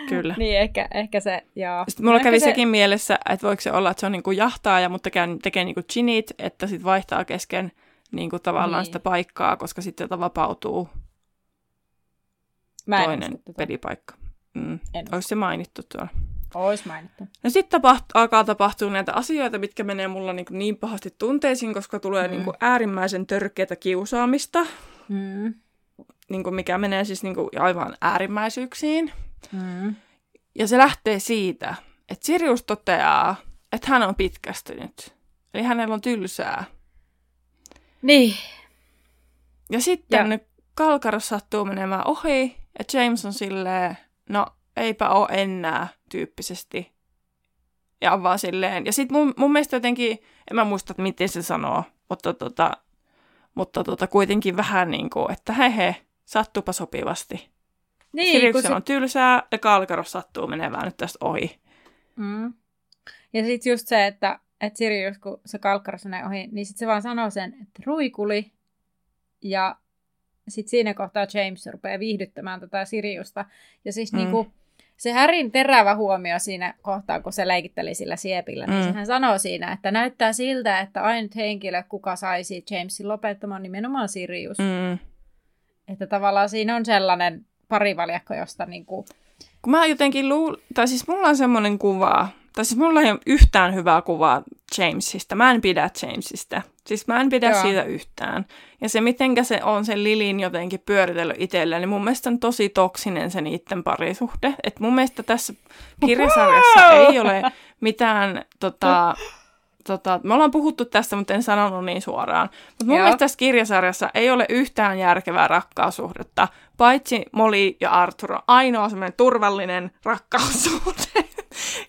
Kyllä. Niin, ehkä, ehkä se, joo. Sitten mulla ehkä kävi se... sekin mielessä, että voiko se olla, että se on niin kuin jahtaaja, mutta tekee niin kuin chinit, että sitten vaihtaa kesken niin kuin tavallaan niin sitä paikkaa, koska sitten jota vapautuu Mä toinen pelipaikka. Mm. Olisi se mainittu tuolla. Ois mainittu. No sitten tapaht- alkaa tapahtua näitä asioita, mitkä menee mulla niin, niin pahasti tunteisiin, koska tulee mm. niin kuin äärimmäisen törkeätä kiusaamista, mm. niin kuin mikä menee siis niin kuin aivan äärimmäisyyksiin. Mm. Ja se lähtee siitä, että Sirius toteaa, että hän on pitkästynyt. Eli hänellä on tylsää. Niin. Ja sitten ja. Kalkkaros sattuu menemään ohi, ja James on silleen, no eipä ole enää, tyyppisesti. Ja on vaan silleen. Ja sitten mun, mun mielestä jotenkin, en mä muista, miten se sanoo, mutta, tota, mutta tota, kuitenkin vähän niin kuin, että he he, sattuupa sopivasti. Niin, Siriuksen se... on tylsää ja Kalkkaros sattuu menevään nyt tästä ohi. Mm. Ja sitten just se, että, että Sirius, kun se Kalkkaros menee ohi, niin sitten se vaan sanoo sen, että ruikuli. Ja sitten siinä kohtaa James rupeaa viihdyttämään tätä Siriusta. Ja siis mm. niinku, se Harryn terävä huomio siinä kohtaa, kun se leikitteli sillä siepillä, niin mm. sehän sanoo siinä, että näyttää siltä, että ainut henkilö, kuka saisi Jamesin lopettamaan, on nimenomaan Sirius. Mm. Että tavallaan siinä on sellainen... parivaljakko, josta niinku... Kun mä jotenkin luul... Tai siis mulla on semmoinen kuva... Tai siis mulla ei ole yhtään hyvää kuvaa Jamesista. Mä en pidä Jamesista. Siis mä en pidä Joo. siitä yhtään. Ja se, mitenkä se on sen Lilin jotenkin pyöritellyt itsellä, niin mun mielestä on tosi toksinen se niiden parisuhde. Että mun mielestä tässä kirjasarjassa ei ole mitään... Tota, tota, me ollaan puhuttu tästä, mutta en sanonut niin suoraan. Mutta mun Joo. mielestä tässä kirjasarjassa ei ole yhtään järkevää rakkaussuhdetta. Paitsi Molly ja Arthur on ainoa semmoinen turvallinen rakkaussuhde.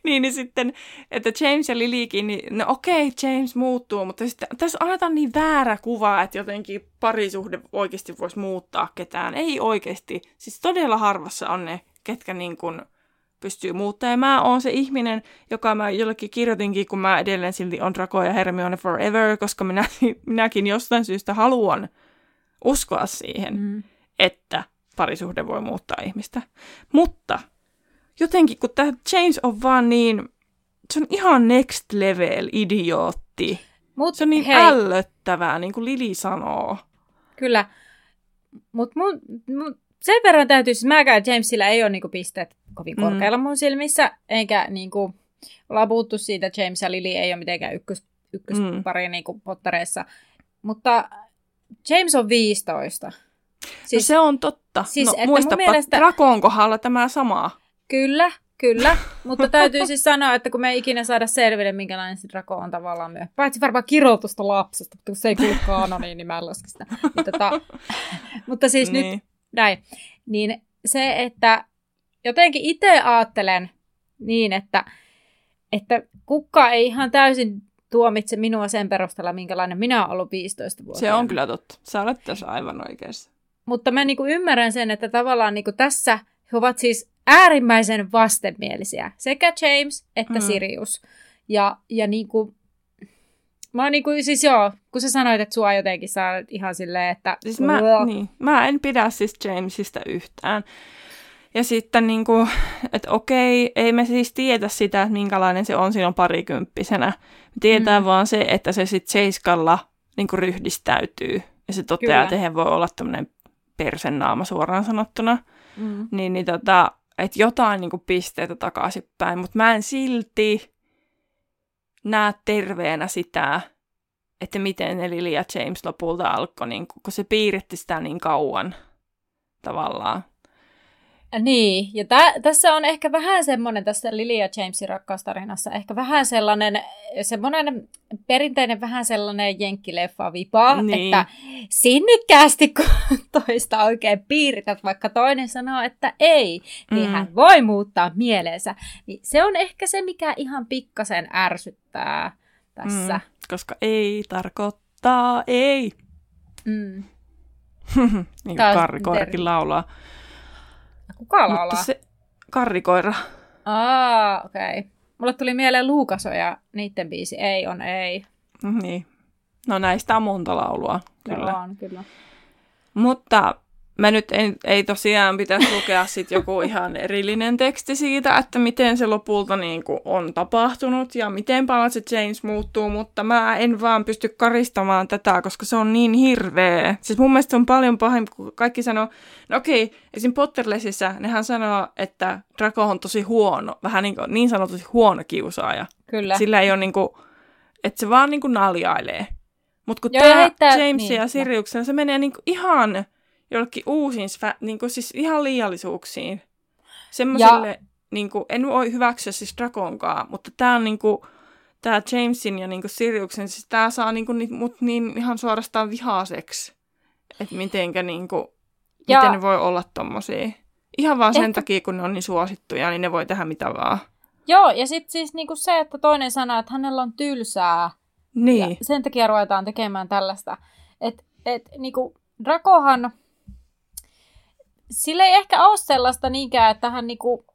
niin, niin sitten, että James ja Lilykin, niin no okei, okay, James muuttuu, mutta sitten tässä annetaan niin väärä kuva, että jotenkin parisuhde oikeasti voisi muuttaa ketään. Ei oikeasti. Siis todella harvassa on ne, ketkä niin kuin... pystyy muuttaa. Ja mä oon se ihminen, joka mä jollekin kirjoitinkin, kun mä edelleen silti on Draco ja Hermione forever, koska minä, minäkin jostain syystä haluan uskoa siihen, mm. että parisuhde voi muuttaa ihmistä. Mutta jotenkin, kun tämä James on vaan niin, se on ihan next level idiootti. Mut, se on niin hei. ällöttävää, niin kuin Lili sanoo. Kyllä. Mutta mun... mun... sen verran täytyy, siis mäkään Jamesillä ei ole niinku pisteet kovin korkealla mm. mun silmissä, eikä niinku, ollaan puhuttu siitä, että James ja Lily ei ole mitenkään ykkös, ykköspari mm. niinku pottereissa, mutta James on viisitoista. Siis, no se on totta. Siis, no, muistapa mielestä... Dracon kohdalla tämä sama. Kyllä, kyllä, mutta täytyy siis sanoa, että kun me ei ikinä saada selville, minkälainen se Draco on tavallaan myös. Paitsi varmaan kirjoitusta lapsesta, kun se ei kuulu kaanoniin, niin mä en laske sitä. Mutta, ta... mutta siis niin. nyt... Näin. Niin se, että jotenkin itse ajattelen niin, että, että kukka ei ihan täysin tuomitse minua sen perusteella, minkälainen minä olen ollut viisitoista vuotta. Se on kyllä totta. Sä olet tässä aivan oikeassa. Mutta mä niinku ymmärrän sen, että tavallaan niinku tässä he ovat siis äärimmäisen vastenmielisiä. Sekä James että mm. Sirius. Ja, ja niinku... Mä oon niinku, siis joo, kun sä sanoit, että sua jotenkin saa ihan silleen, että... Siis mä, niin, mä en pidä siis Jamesista yhtään. Ja sitten niinku, että okei, ei me siis tietä sitä, että minkälainen se on silloin parikymppisenä. Me tietää mm. vaan se, että se sit seiskalla niinku ryhdistäytyy. Ja se toteaa, Kyllä. että he voi olla tämmönen persennaama suoraan sanottuna. Mm. Niin, niin tota, että jotain niinku pisteitä takaisinpäin, mutta mä en silti... Nää terveenä sitä, että miten Lily ja James lopulta alkoi, niin kun se piiritti sitä niin kauan tavallaan. Niin, ja tä, tässä on ehkä vähän semmoinen, tässä Lily ja Jamesin rakkaustarinassa, ehkä vähän sellainen, semmoinen perinteinen vähän sellainen jenkkileffa-vipa, niin. Että sinnikkäästi kun toista oikein piirität, vaikka toinen sanoo, että ei, niin mm. hän voi muuttaa mieleensä. Niin se on ehkä se, mikä ihan pikkasen ärsyttää tässä. Mm, koska ei tarkoittaa ei. Mm. Niin kuin karrikoirakin laulaa. Kuka laulaa? Mutta se karrikoira. Aa, okei. Okay. Mulle tuli mieleen Luukaso ja niiden biisi Ei on ei. Niin. No näistä on monta laulua. Kyllä. Kyllä on, kyllä. Mutta mä nyt en, ei tosiaan pitäisi lukea sit joku ihan erillinen teksti siitä, että miten se lopulta niinku on tapahtunut ja miten paljon se James muuttuu, mutta mä en vaan pysty karistamaan tätä, koska se on niin hirveä. Siis mun mielestä se on paljon pahempi, kun kaikki sanoo, no okei, esim. Potterlessissä nehän sanoo, että Draco on tosi huono, vähän niin, niin sanotusti huono kiusaaja. Kyllä. Sillä ei ole niinku, että se vaan niinku naljailee. Mutta kun tää James niin, ja Siriuksella se menee niinku ihan... jollekin uusiin, niin kuin siis ihan liiallisuuksiin. Semmoiselle, niin kuin, en voi hyväksyä siis Draconkaan, mutta tämä on niin kuin, tämä Jamesin ja niin kuin Siriuksen, siis tämä saa niin kuin, mut niin ihan suorastaan vihaaseksi, että mitenkä niin kuin, miten ne voi olla tommosia. Ihan vaan sen Ehkä... takia, kun ne on niin suosittuja, niin ne voi tehdä mitä vaan. Joo, ja sitten siis niin kuin se, että toinen sanoo, että hänellä on tylsää, niin. Ja sen takia ruvetaan tekemään tällaista. Että et, niin kuin Dracohan... Sillä ei ehkä ole sellaista niinkään, että hän niinku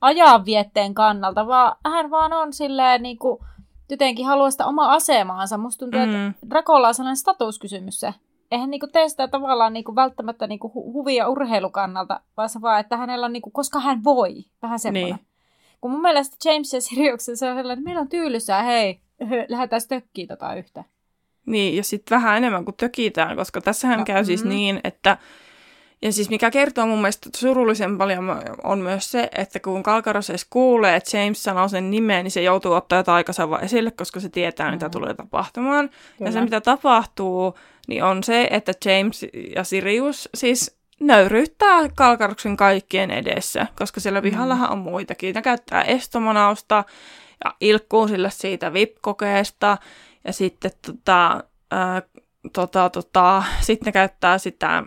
ajaa vietteen kannalta, vaan hän vaan on silleen niinku jotenkin haluaa sitä omaa asemaansa. Musta tuntuu, mm. että Dracolla on sellainen statuskysymys se. Eihän niinku tee sitä tavallaan niinku välttämättä niinku hu- huvia urheilukannalta, vaan se vaan, että hänellä on niinku, koska hän voi. Vähän semmoinen. Niin. Kun mun mielestä James ja Siriuksen se on sellainen, että meillä on tyylysää, hei, lähdetään tökkiä tota yhtä. Niin, ja sitten vähän enemmän kuin tökitään, koska tässähän no, käy mm-hmm. siis niin, että... Ja siis mikä kertoo mun mielestä surullisen paljon on myös se, että kun Kalkkaros edes kuulee, että James sanoo sen nimeen, niin se joutuu ottaa jotain aikaisavaa esille, koska se tietää, mitä mm. tulee tapahtumaan. Kyllä. Ja se, mitä tapahtuu, niin on se, että James ja Sirius siis nöyryyttää Kalkkaroksen kaikkien edessä, koska siellä pihallahan on muitakin. Ne käyttää estomanausta ja ilkkuu sille siitä V I P-kokeesta ja sitten tota, äh, tota, tota, sit ne käyttää sitä...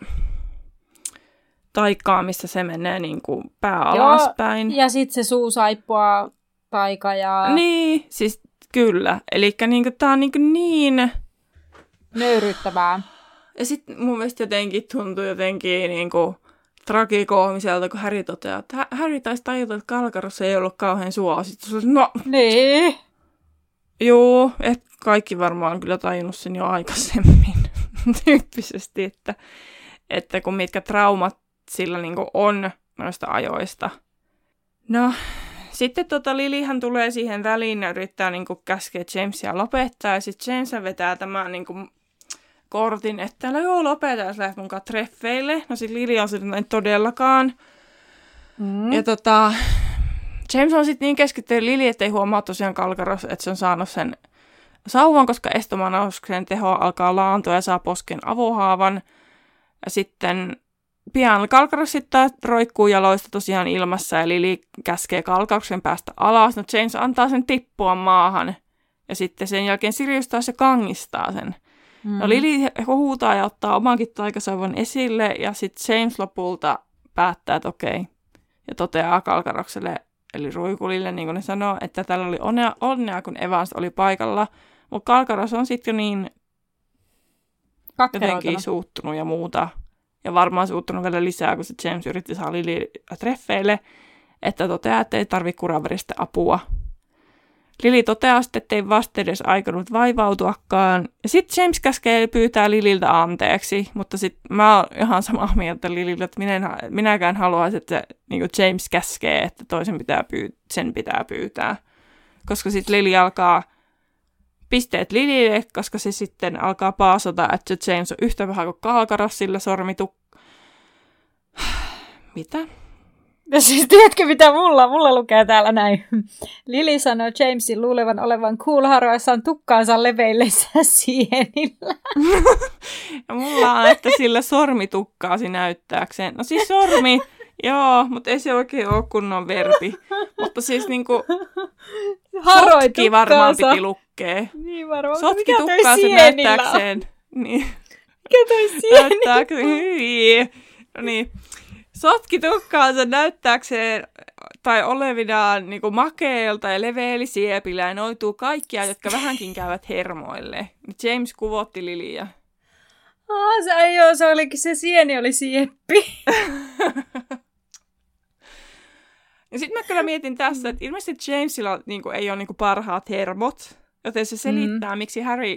taikkaa, missä se menee niin kuin pää alaspäin. Ja sitten se suu saippua taika ja... Niin, siis kyllä. Eli niin tämä on niin, niin... nöyryyttävää. Ja sitten mun mielestä jotenkin tuntuu jotenkin niin kuin tragikoomiselta, kun Harry toteaa, että Harry taisi tajuta, että Kalkkaros ei ollut kauhean suosittu. No... Niin. Joo, et kaikki varmaan kyllä tajunnut sen jo aikaisemmin tyyppisesti, että, että kun mitkä traumat sillä niin kuin on noista ajoista. No, sitten tota Lilyhän tulee siihen väliin ja yrittää niin kuin käskeä Jamesia lopettaa. Ja sitten James vetää tämän niin kuin kortin, että älä joo lopeta, jos lähdet munkaan treffeille. No sitten Lily on silleen, että todellakaan. Mm. Ja tota, James on sitten niin keskittynyt Lily, ettei huomaa tosiaan Kalkkaros, että se on saanut sen sauvan, koska estomanauksen teho alkaa laantua ja saa posken avohaavan. Ja sitten... Pian Kalkkaros sitten roikkuu jaloista tosiaan ilmassa ja Lily käskee Kalkkaroksen päästä alas. No James antaa sen tippua maahan ja sitten sen jälkeen Sirius taas se kangistaa sen. Mm. No Lily huutaa ja ottaa omankin taikasauvan esille ja sitten James lopulta päättää, että okei. Ja toteaa Kalkkarokselle eli Ruikulille, niin kuin ne sanoo, että tällä oli onnea, onnea kun Evans oli paikalla. Mutta Kalkkaros on sitten jo niin jotenkin suuttunut ja muuta. Ja varmaan suuttunut vielä lisää, kun se James yritti saada Lily treffeille, että toteaa, että ei tarvitse kuraveristä apua. Lily toteaa sitten, ettei vasta edes aikonut vaivautuakaan. Ja sitten James käskee pyytää Lililtä anteeksi, mutta sitten mä oon ihan samaa mieltä Lililtä, että minä en, minäkään haluaisin, että niin kuin James käskee, että toisen pitää pyytää, sen pitää pyytää. Koska sitten Lily alkaa pisteet Lilylle, koska se sitten alkaa paasota, että James on yhtä vähän kuin Kalkkaros sillä sormitu. Mitä? Ja siis tiedätkö mitä mulla? Mulla lukee täällä näin. Lily sanoo Jamesin luulevan olevan cool haroissaan tukkaansa leveillensä sienillä. Ja mulla on, että sillä sormi tukkaasi näyttääkseen. No siis sormi, joo, mutta ei se oikein ole kunnon verbi. Mutta siis niinku haroi sotki varmaan piti lukkee. Niin varmaan. Sotki tukkaansa näyttääkseen. Niin. Mikä toi sienillä? Näyttääkseen. No niin. Sotki tukkaansa näyttääkseen tai olevinaan niin kuin makeelta ja leveäli siepillä ja noituu kaikkia, jotka vähänkin käyvät hermoille. James kuvotti Lilyä. Aa, se, joo, se olikin se sieni oli sieppi. Ja sit mä kyllä mietin tässä, että ilmeisesti Jamesilla niin kuin, ei ole niin kuin parhaat hermot, joten se selittää, mm. miksi Harry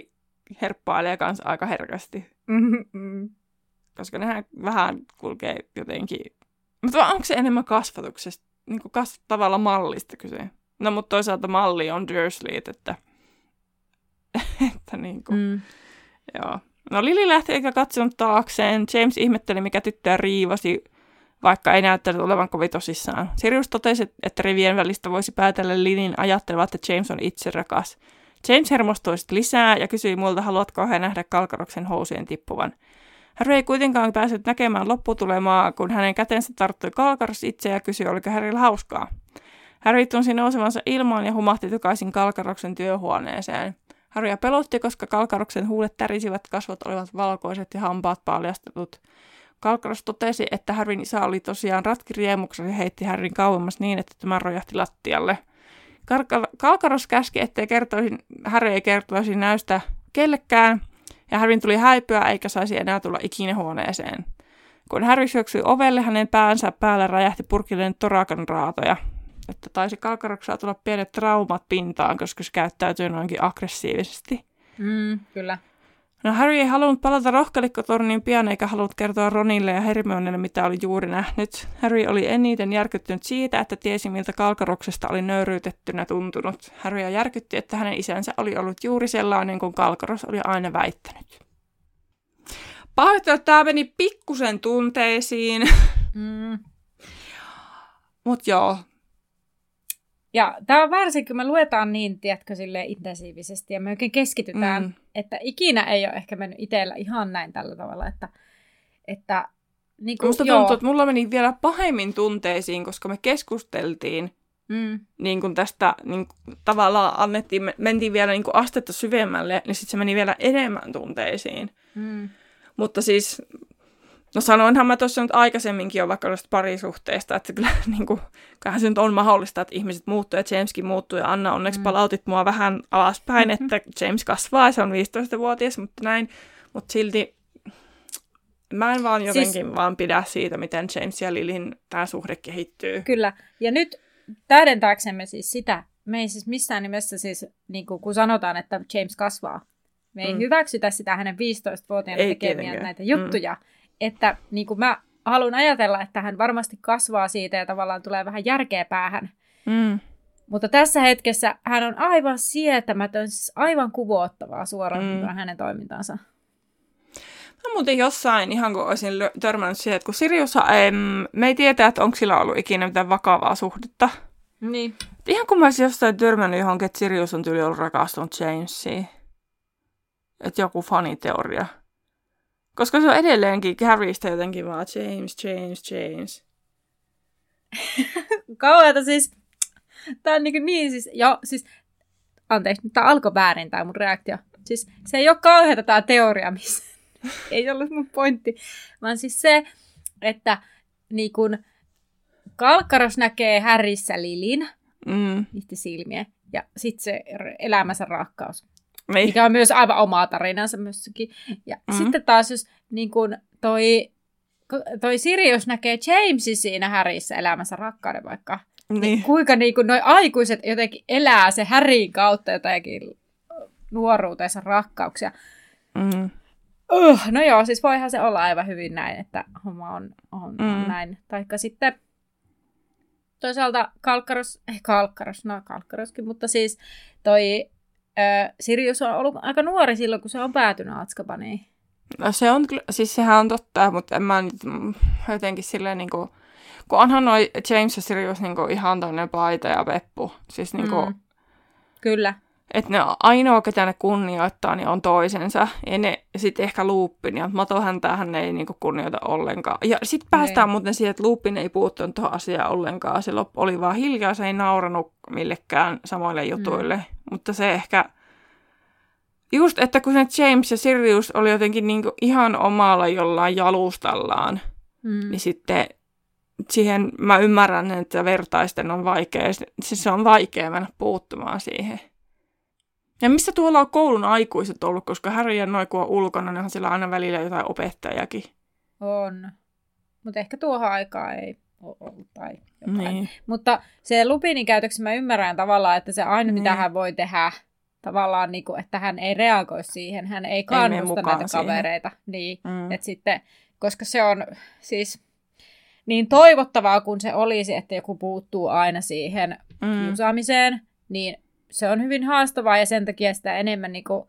herppailee kanssa aika herkästi. Mm-hmm. Koska nehän vähän kulkee jotenkin. Mutta onko se enemmän kasvatuksesta, niin kuin kas- tavalla mallista kyse? No, mutta toisaalta malli on Dursley, että... että niin kuin... Mm. Joo. No, Lily lähti eikä katsonut taakseen. James ihmetteli, mikä tyttöä riivasi, vaikka ei näyttänyt olevan kovin tosissaan. Sirius totesi, että rivien välistä voisi päätellä Lilyn ajattelua, että James on itse rakas. James hermostui sitten lisää ja kysyi multa, haluatko hän nähdä Kalkkaroksen housujen tippuvan. Harry ei kuitenkaan päässyt näkemään lopputulemaa, kun hänen kätensä tarttui Kalkkaros itse ja kysyi, oliko Harryllä hauskaa. Harry tunsi nousevansa ilmaan ja humahti takaisin Kalkkaroksen työhuoneeseen. Harrya pelotti, koska Kalkkaroksen huulet tärisivät, kasvot olivat valkoiset ja hampaat paljastetut. Kalkkaros totesi, että Harryn isä oli tosiaan ratkiriemuksessa ja heitti Harryn kauemmas niin, että tämä rojahti lattialle. Kalkkaros käski, ettei kertoisi, Harry ei kertoisi näystä kellekään. Ja Harryn tuli häipyä, eikä saisi enää tulla ikinä huoneeseen. Kun Harry syöksyi ovelle, hänen päänsä päällä räjähti purkilleen torakan raatoja. Että taisi Kalkkarokselta tulla pienet traumat pintaan, koska se käyttäytyy noinkin aggressiivisesti. Mm, kyllä. No, Harry ei halunnut palata rohkelikkotorniin pian, eikä halunnut kertoa Ronille ja Hermionelle, mitä oli juuri nähnyt. Harry oli eniten järkyttynyt siitä, että tiesi, miltä Kalkkaroksesta oli nöyryytettynä tuntunut. Harrya järkytti, että hänen isänsä oli ollut juuri sellainen, kuin Kalkkaros oli aina väittänyt. Pahoittelen, että tämä meni pikkusen tunteisiin. Mm. Mut joo. Ja tämä on varsinkin, me luetaan niin, tiedätkö, silleen intensiivisesti ja me oikein keskitytään, mm. että ikinä ei ole ehkä mennyt itsellä ihan näin tällä tavalla, että, että niin kuin, musta tuntuu, että mulla meni vielä pahemmin tunteisiin, koska me keskusteltiin mm. niin kuin tästä, niin kuin, tavallaan annettiin, me, mentiin vielä niin kuin astetta syvemmälle, niin sitten se meni vielä enemmän tunteisiin. Mm. Mutta siis, no sanoinhan mä tuossa nyt aikaisemminkin jo vaikka noista parisuhteista, että kyllä niin kuin, se nyt on mahdollista, että ihmiset muuttuu ja Jameskin muuttuu ja Anna onneksi mm. palautit mua vähän alaspäin, mm-hmm. että James kasvaa ja se on viisitoistavuotias, mutta näin. Mutta silti mä en vaan jotenkin siis... vaan pidä siitä, miten James ja Lilyn tämä suhde kehittyy. Kyllä, ja nyt täydentääksemme siis sitä, me ei siis missään nimessä siis, niin kuin, kun sanotaan, että James kasvaa, me ei mm. hyväksytä sitä hänen viisitoistavuotiaana tekemiä näitä juttuja. Mm. Että niin kuin mä haluan ajatella, että hän varmasti kasvaa siitä ja tavallaan tulee vähän järkeä päähän. Mm. Mutta tässä hetkessä hän on aivan sietämätön, siis aivan kuvottavaa suoraan mm. hänen toimintansa. Mä muuten jossain, ihan kun olisin törmännyt siihen, että kun Sirius, em, me ei tietää, että onko sillä ollut ikinä mitään vakavaa suhdetta. Niin. Ihan kun mä olisin jossain törmännyt johonkin, että Sirius on tyyli ollut rakastunut Jamesiin. Että joku faniteoria. Koska se on edelleenkin Harrystä jotenkin vaan James, James, James. Kauheata siis. Tää on niin, niin siis, joo, siis, anteeksi, nyt tää alkoi väärin tää mun reaktio. Siis se ei oo kauheata tää teoria, missä ei ollut mun pointti. Vaan siis se, että niin kun Kalkkaros näkee Harryssä Lilyn, mm. niitä silmiä, ja sit se elämänsä rakkaus. Niin. Mikä on myös aivan omaa tarinansa myöskin. Ja mm-hmm. sitten taas jos niin kun toi, toi Sirius näkee Jamesin siinä Harryssä elämänsä rakkauden vaikka. Niin. Niin kuinka niin kuin noi aikuiset jotenkin elää se Harryn kautta jotenkin nuoruutensa rakkauksia. Mm. Uh, no joo, siis voihan se olla aivan hyvin näin, että homma on, on mm. näin. Taikka sitten toisaalta Kalkkaros, ei Kalkkaros, no Kalkkaroskin, mutta siis toi ö, Sirius on ollut aika nuori silloin, kun se on päätynyt Azkabaniin. No se on kyllä, siis sehän on totta, mutta en mä nyt jotenkin silleen niinku, kun onhan noi James ja Sirius niinku ihan tommonen paita ja peppu, siis niinku. Mm. Kyllä. Että ne ainoa, ketä ne kunnioittaa, niin on toisensa. Ja ne sitten ehkä Lupin, ja Mato-häntäähän ne ei niinku kunnioita ollenkaan. Ja sitten päästään muuten siihen, että Lupin ei puuttunut tuohon asiaan ollenkaan. Se oli vaan hiljaa, se ei nauranut millekään samoille jutuille. Mm. Mutta se ehkä, just että kun se James ja Sirius oli jotenkin niinku ihan omalla jollain jalustallaan, mm. niin sitten siihen mä ymmärrän, että vertaisten on vaikea. Siis se on vaikea mennä puuttumaan siihen. Ja missä tuolla on koulun aikuiset ollut, koska Harry ja noi, kun on ulkona, niin on siellä aina välillä jotain opettajakin. On. Mutta ehkä tuohon aikaan ei ole ollut tai jotain. Niin. Mutta se Lupinin käytöksi mä ymmärrän tavallaan, että se aina niin. mitä hän voi tehdä, tavallaan, niin kuin, että hän ei reagoi siihen, hän ei kannusta ei näitä siihen. Kavereita. Niin. Mm. Et sitten, koska se on siis niin toivottavaa, kun se olisi, että joku puuttuu aina siihen mm. kiusaamiseen, niin se on hyvin haastavaa ja sen takia sitä enemmän niinku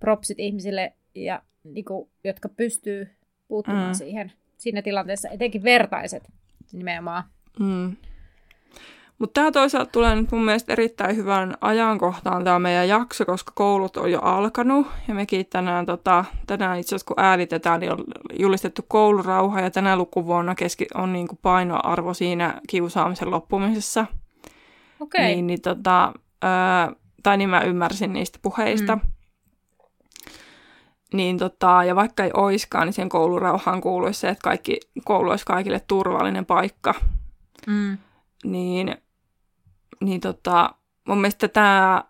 propsit ihmisille, ja, niinku, jotka pystyy puuttumaan mm. siihen siinä tilanteessa, etenkin vertaiset nimenomaan. Mm. Mutta tämä toisaalta tulee nyt mun mielestä erittäin hyvän ajankohtaan tämä meidän jakso, koska koulut on jo alkanut ja mekin tänään, tota, tänään itse asiassa kun äänitetään, niin on julistettu koulurauha ja tänä lukuvuonna keski on niinku painoarvo siinä kiusaamisen loppumisessa. Okei. Okay. Niin, niin tota... Öö, tai niin mä ymmärsin niistä puheista. Mm. Niin tota, ja vaikka ei oiskaan, niin sen koulurauhaan kuuluisi se, että kaikki, koulu olisi kaikille turvallinen paikka. Mm. Niin, niin tota, mun mielestä tämä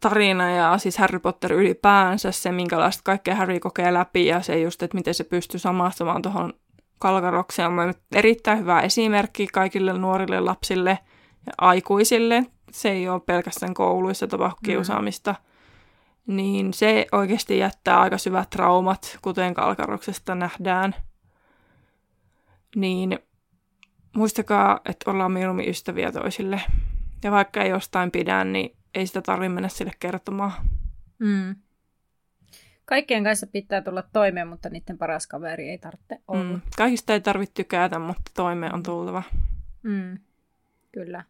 tarina ja siis Harry Potter ylipäänsä, se minkälaista kaikkea Harry kokee läpi ja se just, että miten se pystyy samastumaan tuohon Kalkkarokseen, on erittäin hyvä esimerkki kaikille nuorille lapsille ja aikuisille. Se ei ole pelkästään kouluissa tapahtuu kiusaamista, mm. niin se oikeasti jättää aika syvät traumat, kuten Kalkkaroksesta nähdään. Niin muistakaa, että ollaan mieluummin ystäviä toisille. Ja vaikka ei jostain pidä, niin ei sitä tarvitse mennä sille kertomaan. Mm. Kaikkien kanssa pitää tulla toimeen, mutta niiden paras kaveri ei tarvitse olla. Mm. Kaikista ei tarvitse tykätä, mutta toimeen on tultava. Mm. Kyllä.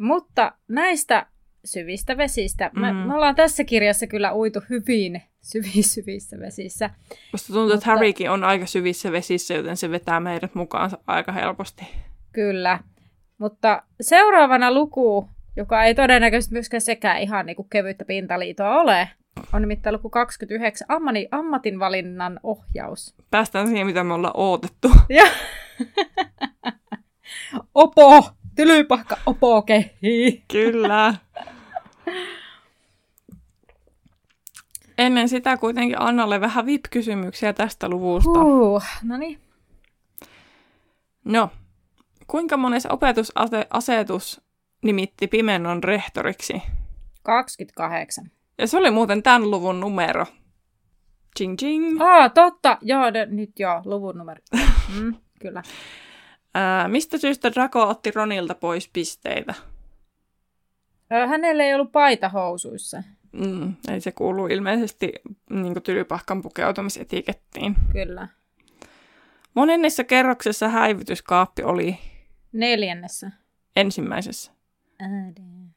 Mutta näistä syvistä vesistä, me, mm. me ollaan tässä kirjassa kyllä uitu hyvin syvi, syvissä vesissä. Musta tuntuu, mutta, että Harrykin on aika syvissä vesissä, joten se vetää meidät mukaansa aika helposti. Kyllä, mutta seuraavana luku, joka ei todennäköisesti myöskään sekään ihan niin kuin kevyttä pintaliitoa ole, on nimittäin luku kaksikymmentäyhdeksän, ammani, ammatinvalinnan ohjaus. Päästään siihen, mitä me ollaan odotettu. Opo! Tylypahka opokehi. Kyllä. Ennen sitä kuitenkin Annalle vähän V I P-kysymyksiä tästä luvusta. Uh, no niin. No, kuinka mones opetusasetus nimitti Pimennon rehtoriksi? kaksikymmentäkahdeksan. Ja se oli muuten tämän luvun numero. Ching ching. Ah, totta. Joo, ne, nyt joo, luvun numero. Mm, kyllä. Ää, mistä syystä Draco otti Ronilta pois pisteitä? Hänellä ei ollut paita housuissa. Mm, ei se kuulu ilmeisesti niin tylypahkan pukeutumisetikettiin. Kyllä. Monennessa kerroksessa häivytyskaappi oli? Neljännessä. Ensimmäisessä. Äidin.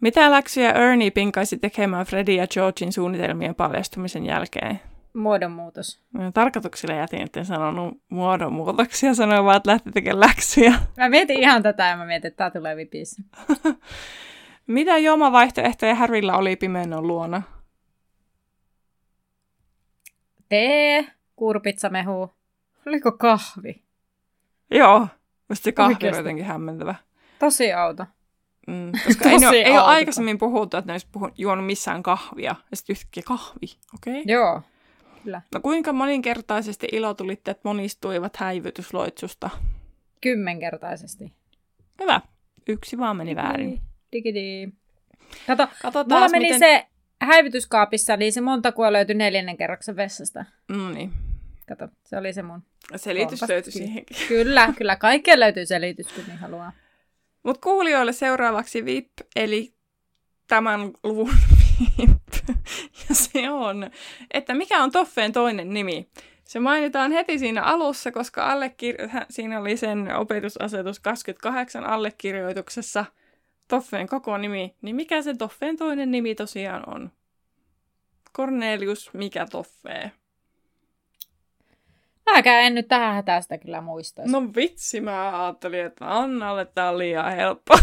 Mitä läksyjä Ernie pinkaisi tekemään Fredin ja Georgin suunnitelmien paljastumisen jälkeen? Muodonmuutos. Tarkoituksella jätin, etten sanonut muodonmuutoksia, sanoin vaan, että lähti tekemään läksyjä. Mä mietin ihan tätä ja mä mietin, että tää tulee vipissä. Mitä juomavaihtoehtoja Harryllä oli Pimennon luona? Tee, kurpitsamehu, oliko kahvi? Joo, musta se kahvi on jotenkin hämmentävä. Tosi outo. Mm, koska ei, ne ole, ei ole aikaisemmin puhuttu, että ne olisi puhun, juonut missään kahvia. Ja sitten yhtäkkiä kahvi, okei? Okay? Joo. Kyllä. No kuinka moninkertaisesti ilotulitteet monistuivat häivytysloitsusta? Kymmenkertaisesti. Hyvä. Yksi vaan meni väärin. Digidi. Kato, Kato taas, mulla meni miten... se häivytyskaapissa, eli se Montague löytyi neljännen kerroksen vessasta. No niin. Kato, se oli se mun... Selitys kompas. Löytyi siihenkin. Kyllä, kyllä. Kaikkeen löytyy selitys, kun niin haluaa. Mut kuulijoille seuraavaksi V I P, eli tämän luvun V I P. Ja se on, että mikä on Toffeen toinen nimi? Se mainitaan heti siinä alussa, koska allekir- siinä oli sen opetusasetus kaksikymmentäkahdeksan allekirjoituksessa Toffeen koko nimi. Niin mikä se Toffeen toinen nimi tosiaan on? Cornelius, mikä Toffee? Mäkään en nyt tähän hätää sitä kyllä muistaisi. No vitsi, mä ajattelin, että Annalle tää on liian helppoa.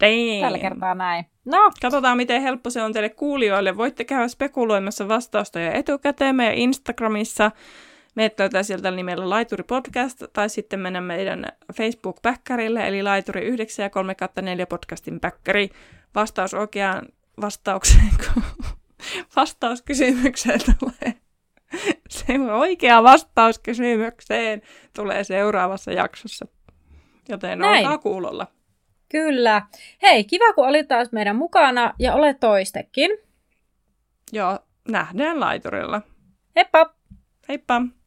Damn. Tällä kertaa näin. No. Katsotaan, miten helppo se on teille kuulijoille. Voitte käydä spekuloimassa vastausta jo etukäteen meidän Instagramissa. Meidät löytää sieltä nimellä Laituri Podcast, tai sitten mennä meidän Facebook-päkkärille, eli Laituri yhdeksän ja kolme neljä podcastin päkkäri. Vastaus oikeaan vastaukseen, kun vastaus kysymykseen tulee. Se oikea vastaus kysymykseen tulee seuraavassa jaksossa. Joten olkaa kuulolla. Kyllä. Hei, kiva kun olit taas meidän mukana ja olet toistekin. Joo, nähdään laiturilla. Heippa! Heippa!